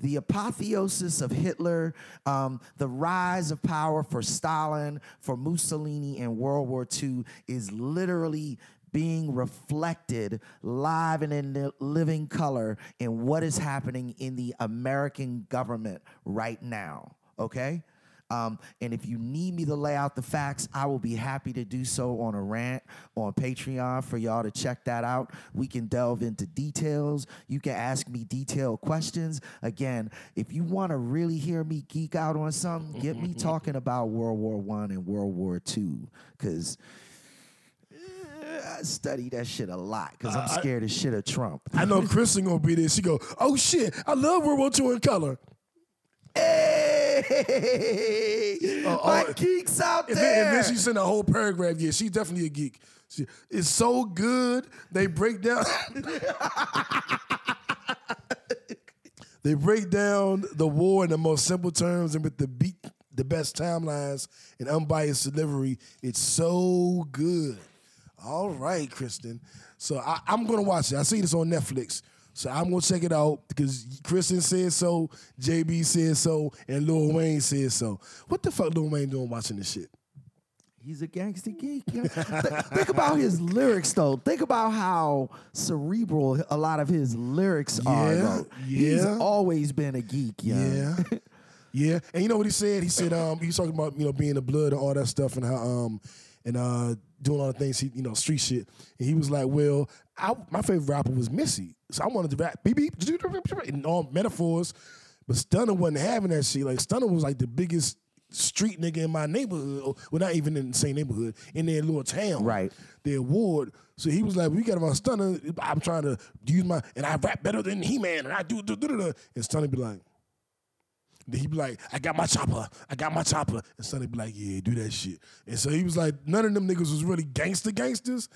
The apotheosis of Hitler, the rise of power for Stalin, for Mussolini in World War II is literally being reflected live and in living color in what is happening in the American government right now, okay? And if you need me to lay out the facts, I will be happy to do so on a rant on Patreon for y'all to check that out. We can delve into details. You can ask me detailed questions. Again, if you want to really hear me geek out on something, get me talking about World War One and World War Two, because I study that shit a lot because I'm scared as shit of Trump. I know Kristen gonna be there. She go, oh shit, I love World War Two in color. Hey, my geeks out there. And then she sent a whole paragraph. Yeah, she's definitely a geek. It's so good. They break down the war in the most simple terms and with the best timelines and unbiased delivery. It's so good. All right, Kristen. So I'm going to watch it. I see this on Netflix. So I'm going to check it out because Kristen said so, JB said so, and Lil Wayne said so. What the fuck Lil Wayne doing watching this shit? He's a gangsta geek. You know? Think about his lyrics, though. Think about how cerebral a lot of his lyrics are, though. Yeah. He's always been a geek, yo. Yeah. Yeah. And you know what he said? He said he was talking about, you know, being the blood and all that stuff and how doing all the things, he, you know, street shit. And he was like, well, my favorite rapper was Missy. So I wanted to rap, beep, beep, and all metaphors. But Stunner wasn't having that shit. Like, Stunner was like the biggest street nigga in my neighborhood. Well, not even in the same neighborhood, in their little town. Right. Their ward. So he was like, we got about Stunner. I'm trying to use my, and I rap better than He-Man, and I do. And Stunner be like, he'd be like, I got my chopper. And Sonny be like, yeah, do that shit. And so he was like, none of them niggas was really gangsters.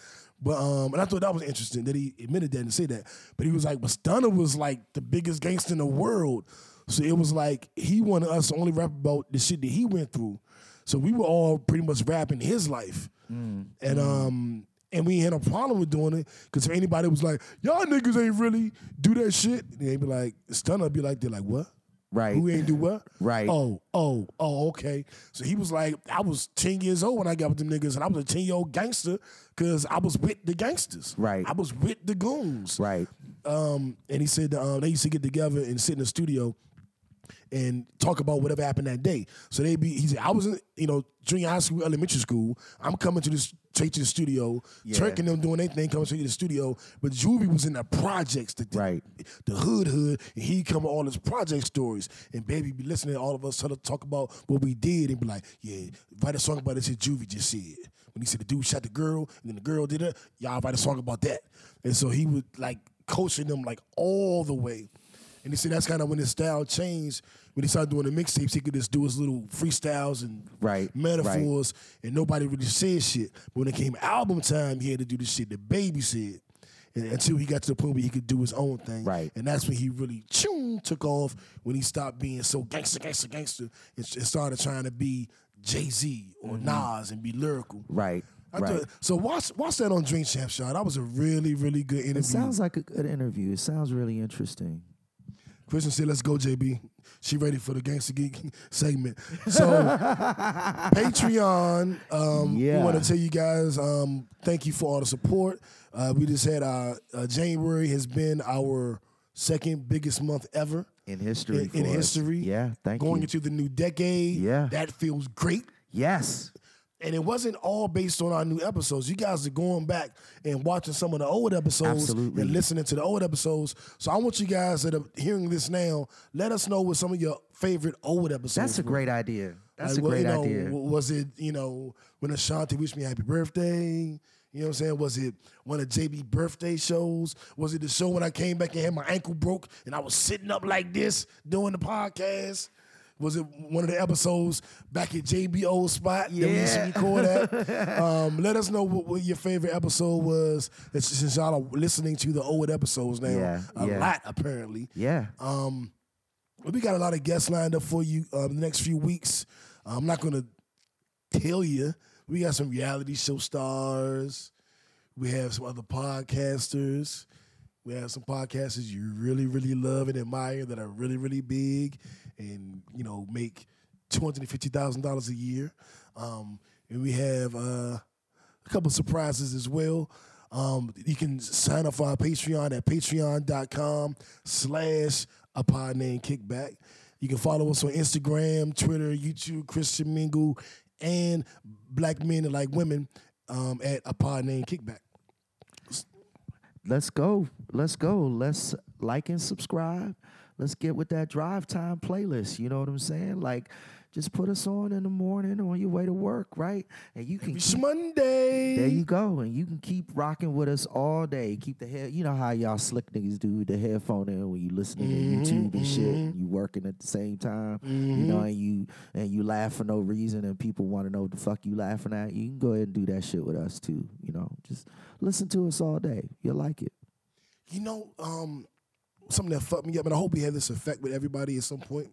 But, and I thought that was interesting that he admitted that and said that. But he was like, but Stunner was like the biggest gangster in the world. So it was like, he wanted us to only rap about the shit that he went through. So we were all pretty much rapping his life. And we ain't had no problem with doing it, because if anybody was like, y'all niggas ain't really do that shit, they'd be like, Stunner be like, they're like, what? Right. Who ain't do what? Right. Oh, okay. So he was like, I was 10 years old when I got with them niggas, and I was a 10-year-old gangster because I was with the gangsters. Right. I was with the goons. Right. And he said they used to get together and sit in the studio and talk about whatever happened that day. So he said, I was in, you know, junior high school, elementary school. I'm coming to this straight to the studio, tricking them, doing anything, coming straight to the studio. But Juvie was in the projects, the hood, and he'd come with all his project stories. And baby be listening to all of us try to talk about what we did and be like, yeah, write a song about this shit Juvie just said. When he said the dude shot the girl and then the girl did it, y'all write a song about that. And so he would like coaching them like all the way. And he said that's kind of when his style changed. When he started doing the mixtapes, he could just do his little freestyles and metaphors, and nobody really said shit. But when it came album time, he had to do the shit that Baby said, and until he got to the point where he could do his own thing. Right. And that's when he really took off, when he stopped being so gangster, and started trying to be Jay-Z or Nas and be lyrical. Right. So watch that on Drink Champs, y'all. That was a really, really good interview. It sounds like a good interview. It sounds really interesting. Christian said, let's go, JB. She ready for the Gangsta Geek segment. So, Patreon, we want to tell you guys, thank you for all the support. We just had our January has been our second biggest month ever. In history. In history. Yeah, thank you. Going into the new decade. Yeah. That feels great. Yes. And it wasn't all based on our new episodes. You guys are going back and watching some of the old episodes. Absolutely. And listening to the old episodes. So I want you guys that are hearing this now, let us know what some of your favorite old episodes were. That's a great idea. That's like, a great idea. Was it, when Ashanti wished me happy birthday? You know what I'm saying? Was it one of JB's birthday shows? Was it the show when I came back and had my ankle broke and I was sitting up like this doing the podcast? Was it one of the episodes back at JB old spot that we used to record at? Let us know what your favorite episode was. Since y'all are listening to the old episodes now, a lot apparently. Yeah. We got a lot of guests lined up for you the next few weeks. I'm not going to tell you. We got some reality show stars. We have some other podcasters. We have some podcasters you really, really love and admire that are really, really big and, make $250,000 a year. And we have a couple of surprises as well. You can sign up for our Patreon at patreon.com/apodnamekickback. You can follow us on Instagram, Twitter, YouTube, Christian Mingle, and Black Men and Like Women at apodnamekickback. Let's go. Let's like and subscribe. Let's get with that drive time playlist. You know what I'm saying? Like, just put us on in the morning on your way to work, right? And you can Monday. There you go. And you can keep rocking with us all day. Keep the head. You know how y'all slick niggas do the headphone in when you listening to YouTube and shit. And you working at the same time, and you laugh for no reason, and people want to know what the fuck you laughing at. You can go ahead and do that shit with us too. Just listen to us all day. You'll like it. Something that fucked me up, and I hope we had this effect with everybody at some point.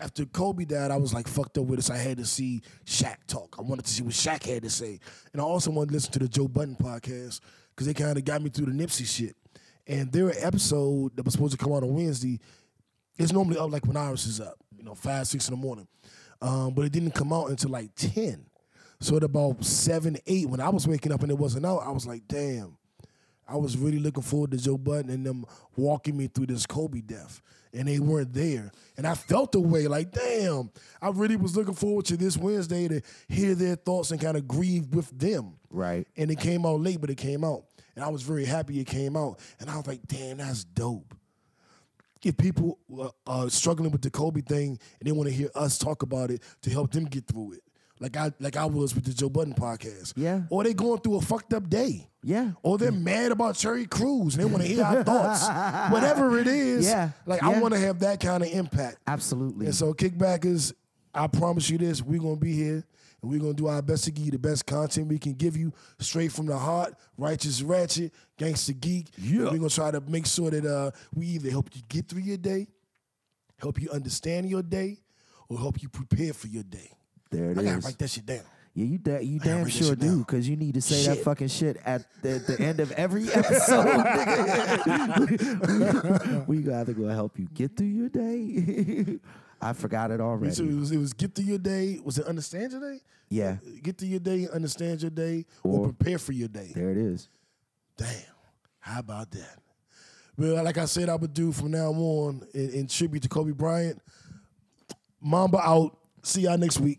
After Kobe died, I was like fucked up with this. I had to see Shaq talk. I wanted to see what Shaq had to say. And I also wanted to listen to the Joe Budden podcast because they kind of got me through the Nipsey shit. And their episode that was supposed to come out on Wednesday is normally up like when ours is up, 5, 6 in the morning. But it didn't come out until like 10. So at about 7, 8, when I was waking up and it wasn't out, I was like, damn. I was really looking forward to Joe Budden and them walking me through this Kobe death. And they weren't there. And I felt the way, like, damn, I really was looking forward to this Wednesday to hear their thoughts and kind of grieve with them. Right. And it came out late, but it came out. And I was very happy it came out. And I was like, damn, that's dope. If people are struggling with the Kobe thing and they want to hear us talk about it to help them get through it. Like I was with the Joe Budden podcast. Yeah. Or they going through a fucked up day. Yeah. Or they're mad about Terry Crews and they want to hear our thoughts. Whatever it is. Yeah. I want to have that kind of impact. Absolutely. And so, Kickbackers, I promise you this, we're going to be here and we're going to do our best to give you the best content we can give you straight from the heart, righteous ratchet, gangster geek. Yeah. And we're going to try to make sure that we either help you get through your day, help you understand your day, or help you prepare for your day. There it is. I gotta write that shit down. Yeah, you damn sure do, because you need to say that fucking shit at the end of every episode, nigga. We gotta go help you get through your day. I forgot it already. So it was get through your day. Was it understand your day? Yeah. Get through your day, understand your day, or prepare for your day. There it is. Damn. How about that? Well, like I said, I would do from now on in tribute to Kobe Bryant. Mamba out. See y'all next week.